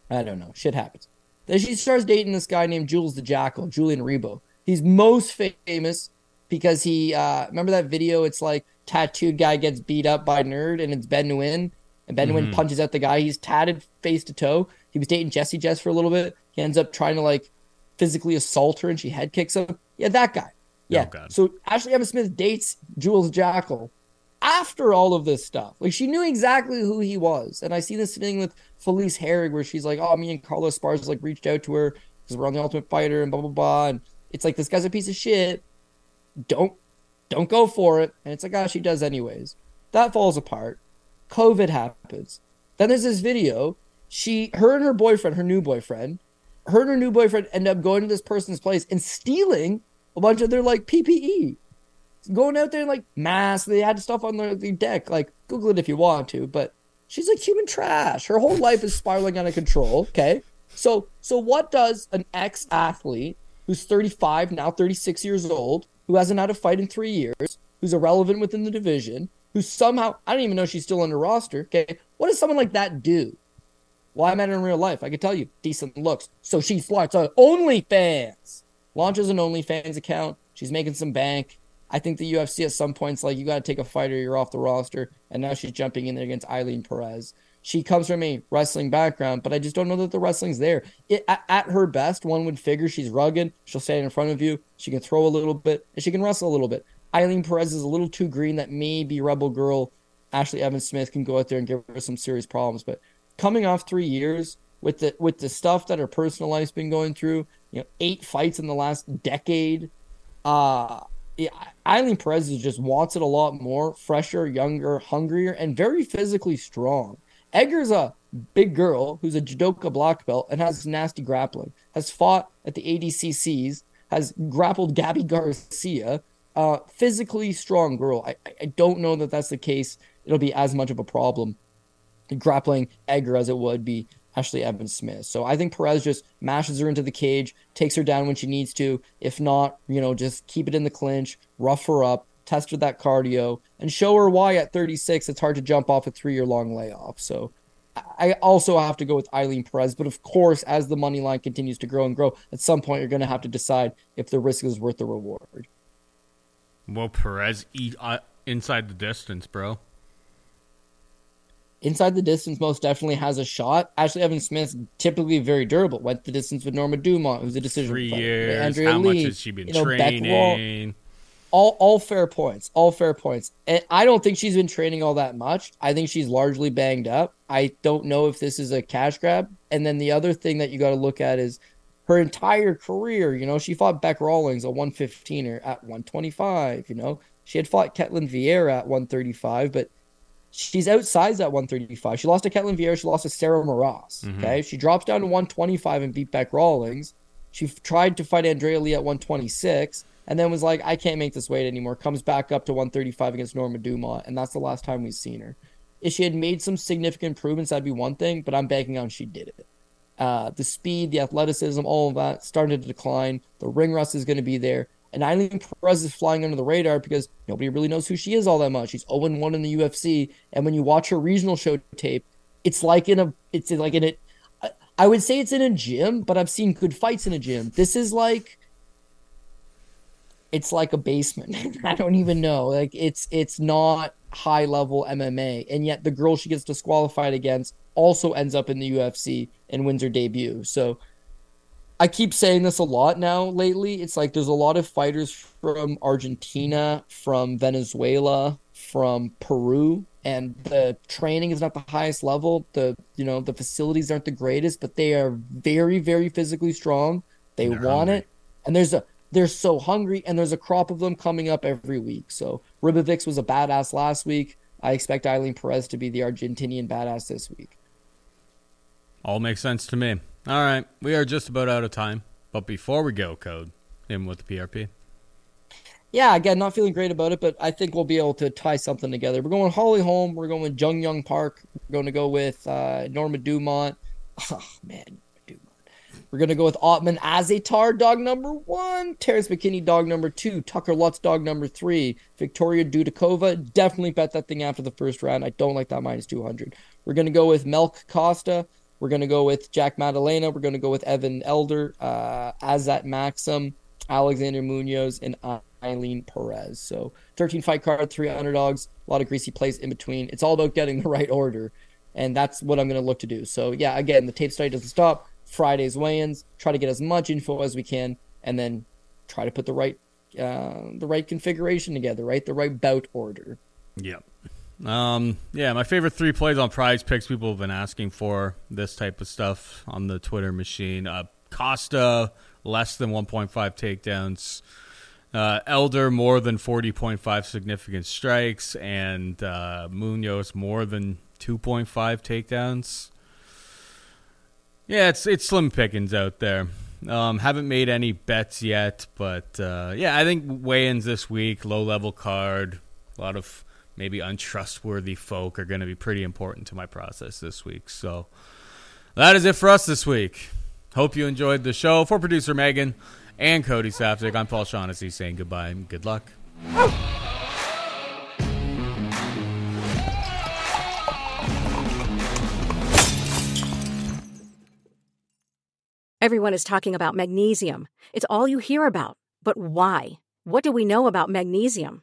I don't know. Shit happens. Then she starts dating this guy named Jules the Jackal, Julian Rebo. He's most famous because he, uh, remember that video? It's like tattooed guy gets beat up by nerd, and it's Ben Nguyen. And Ben Nguyen mm-hmm. punches at the guy. He's tatted face to toe. He was dating Jessie Jess for a little bit. He ends up trying to, like, physically assault her, and she head kicks him. Yeah, that guy. Yeah. Oh, God. So Ashley Evans Smith dates Jules the Jackal after all of this stuff. Like, she knew exactly who he was. And I see this thing with Felice Herrig where she's like, oh, me and Carlos Sparz like reached out to her because we're on The Ultimate Fighter and blah, blah, blah. And it's like, this guy's a piece of shit. Don't, don't go for it. And it's like, ah, oh, she does anyways. That falls apart. COVID happens. Then there's this video. She, her and her boyfriend, her new boyfriend, her and her new boyfriend end up going to this person's place and stealing a bunch of their like P P E. Going out there in, like, masks. They had stuff on their, their deck. Like, Google it if you want to. But she's, like, human trash. Her whole life is spiraling out of control, okay? So, so what does an ex-athlete who's thirty-five, now thirty-six years old, who hasn't had a fight in three years, who's irrelevant within the division, who somehow, I don't even know she's still on the roster, okay? What does someone like that do? Well, I met her in real life. I could tell you. Decent looks. So she starts on OnlyFans. Launches an OnlyFans account. She's making some bank. I think the U F C at some point's like, you got to take a fighter, you're off the roster, and now she's jumping in there against Eileen Perez. She comes from a wrestling background, but I just don't know that the wrestling's there. It, at, at her best, one would figure she's rugged, she'll stand in front of you, she can throw a little bit, and she can wrestle a little bit. Eileen Perez is a little too green that maybe Rebel Girl Ashley Evans Smith can go out there and give her some serious problems. But coming off three years with the with the stuff that her personal life's been going through, you know, eight fights in the last decade, uh... Yeah, Eileen Perez just wants it a lot more, fresher, younger, hungrier, and very physically strong. Edgar's a big girl who's a judoka black belt and has nasty grappling, has fought at the A D C Cs, has grappled Gabby Garcia, uh, physically strong girl. I, I don't know that that's the case. It'll be as much of a problem grappling Edgar as it would be Ashley Evans Smith. So I think Perez just mashes her into the cage, takes her down when she needs to. If not, you know, just keep it in the clinch, rough her up, test her that cardio, and show her why at thirty-six it's hard to jump off a three-year long layoff. So I also have to go with Eileen Perez. But of course, as the money line continues to grow and grow, at some point you're going to have to decide if the risk is worth the reward. Well, Perez eat, uh, inside the distance, bro. Inside the distance most definitely has a shot. Ashley Evans Smith, typically very durable, went the distance with Norma Dumont, who's a decision Three player. years, Andrea how Lee, much has she been you know, training? All all fair points, all fair points. And I don't think she's been training all that much. I think she's largely banged up. I don't know if this is a cash grab. And then the other thing that you got to look at is her entire career. You know, she fought Beck Rawlings, a one fifteen-er, at one twenty-five. You know, she had fought Ketlin Vieira at one thirty-five, but she's outsized at one thirty-five. She lost to Ketlin Vieira. She lost to Sarah Moraz. Mm-hmm. Okay, she drops down to one twenty-five and beat Beck Rawlings. She tried to fight Andrea Lee at one twenty-six. And then was like, I can't make this weight anymore. Comes back up to one thirty-five against Norma Dumont, and that's the last time we've seen her. If she had made some significant improvements, that'd be one thing, but I'm banking on she did it. Uh, the speed, the athleticism, all of that started to decline. The ring rust is going to be there. And Eileen Perez is flying under the radar because nobody really knows who she is all that much. She's oh and one in the U F C, and when you watch her regional show tape, it's like in a, it's like in a, I would say it's in a gym, but I've seen good fights in a gym. This is like, it's like a basement. I don't even know. Like it's it's not high level M M A, and yet the girl she gets disqualified against also ends up in the U F C and wins her debut. So I keep saying this a lot now lately. It's like there's a lot of fighters from Argentina, from Venezuela, from Peru, and the training is not the highest level. The you know the facilities aren't the greatest, but they are very very physically strong. They They're want hungry. it, and there's a. They're so hungry, and there's a crop of them coming up every week. So Ribovich was a badass last week. I expect Eileen Perez to be the Argentinian badass this week. All makes sense to me. All right, we are just about out of time. But before we go, Code, in with the P R P. Yeah, again, not feeling great about it, but I think we'll be able to tie something together. We're going Holly Holm. We're going with Jun Young Park. We're going to go with uh, Norma Dumont. Oh, man. We're going to go with Ottman Azaitar, dog number one. Terrance McKinney, dog number two. Tucker Lutz, dog number three. Vikoriia Dudakova, definitely bet that thing after the first round. I don't like that minus two hundred. We're going to go with Melk Costa. We're going to go with Jack Maddalena. We're going to go with Evan Elder, uh, Azat Maksum, Alexander Munoz, and Eileen Perez. So thirteen-fight card, three underdogs, a lot of greasy plays in between. It's all about getting the right order, and that's what I'm going to look to do. So, yeah, again, the tape study doesn't stop. Friday's weigh-ins, try to get as much info as we can, and then try to put the right uh, the right configuration together, right? The right bout order. Yeah. Um, yeah, my favorite three plays on Prize Picks, people have been asking for this type of stuff on the Twitter machine. Uh, Costa, less than one point five takedowns. Uh, Elder, more than forty point five significant strikes. And uh, Munoz, more than two point five takedowns. Yeah, it's it's slim pickings out there. Um, haven't made any bets yet, but uh, yeah, I think weigh-ins this week, low-level card, a lot of maybe untrustworthy folk are going to be pretty important to my process this week. So that is it for us this week. Hope you enjoyed the show. For producer Megan and Cody Saftic, I'm Paul Shaughnessy saying goodbye and good luck. Everyone is talking about magnesium. It's all you hear about. But why? What do we know about magnesium?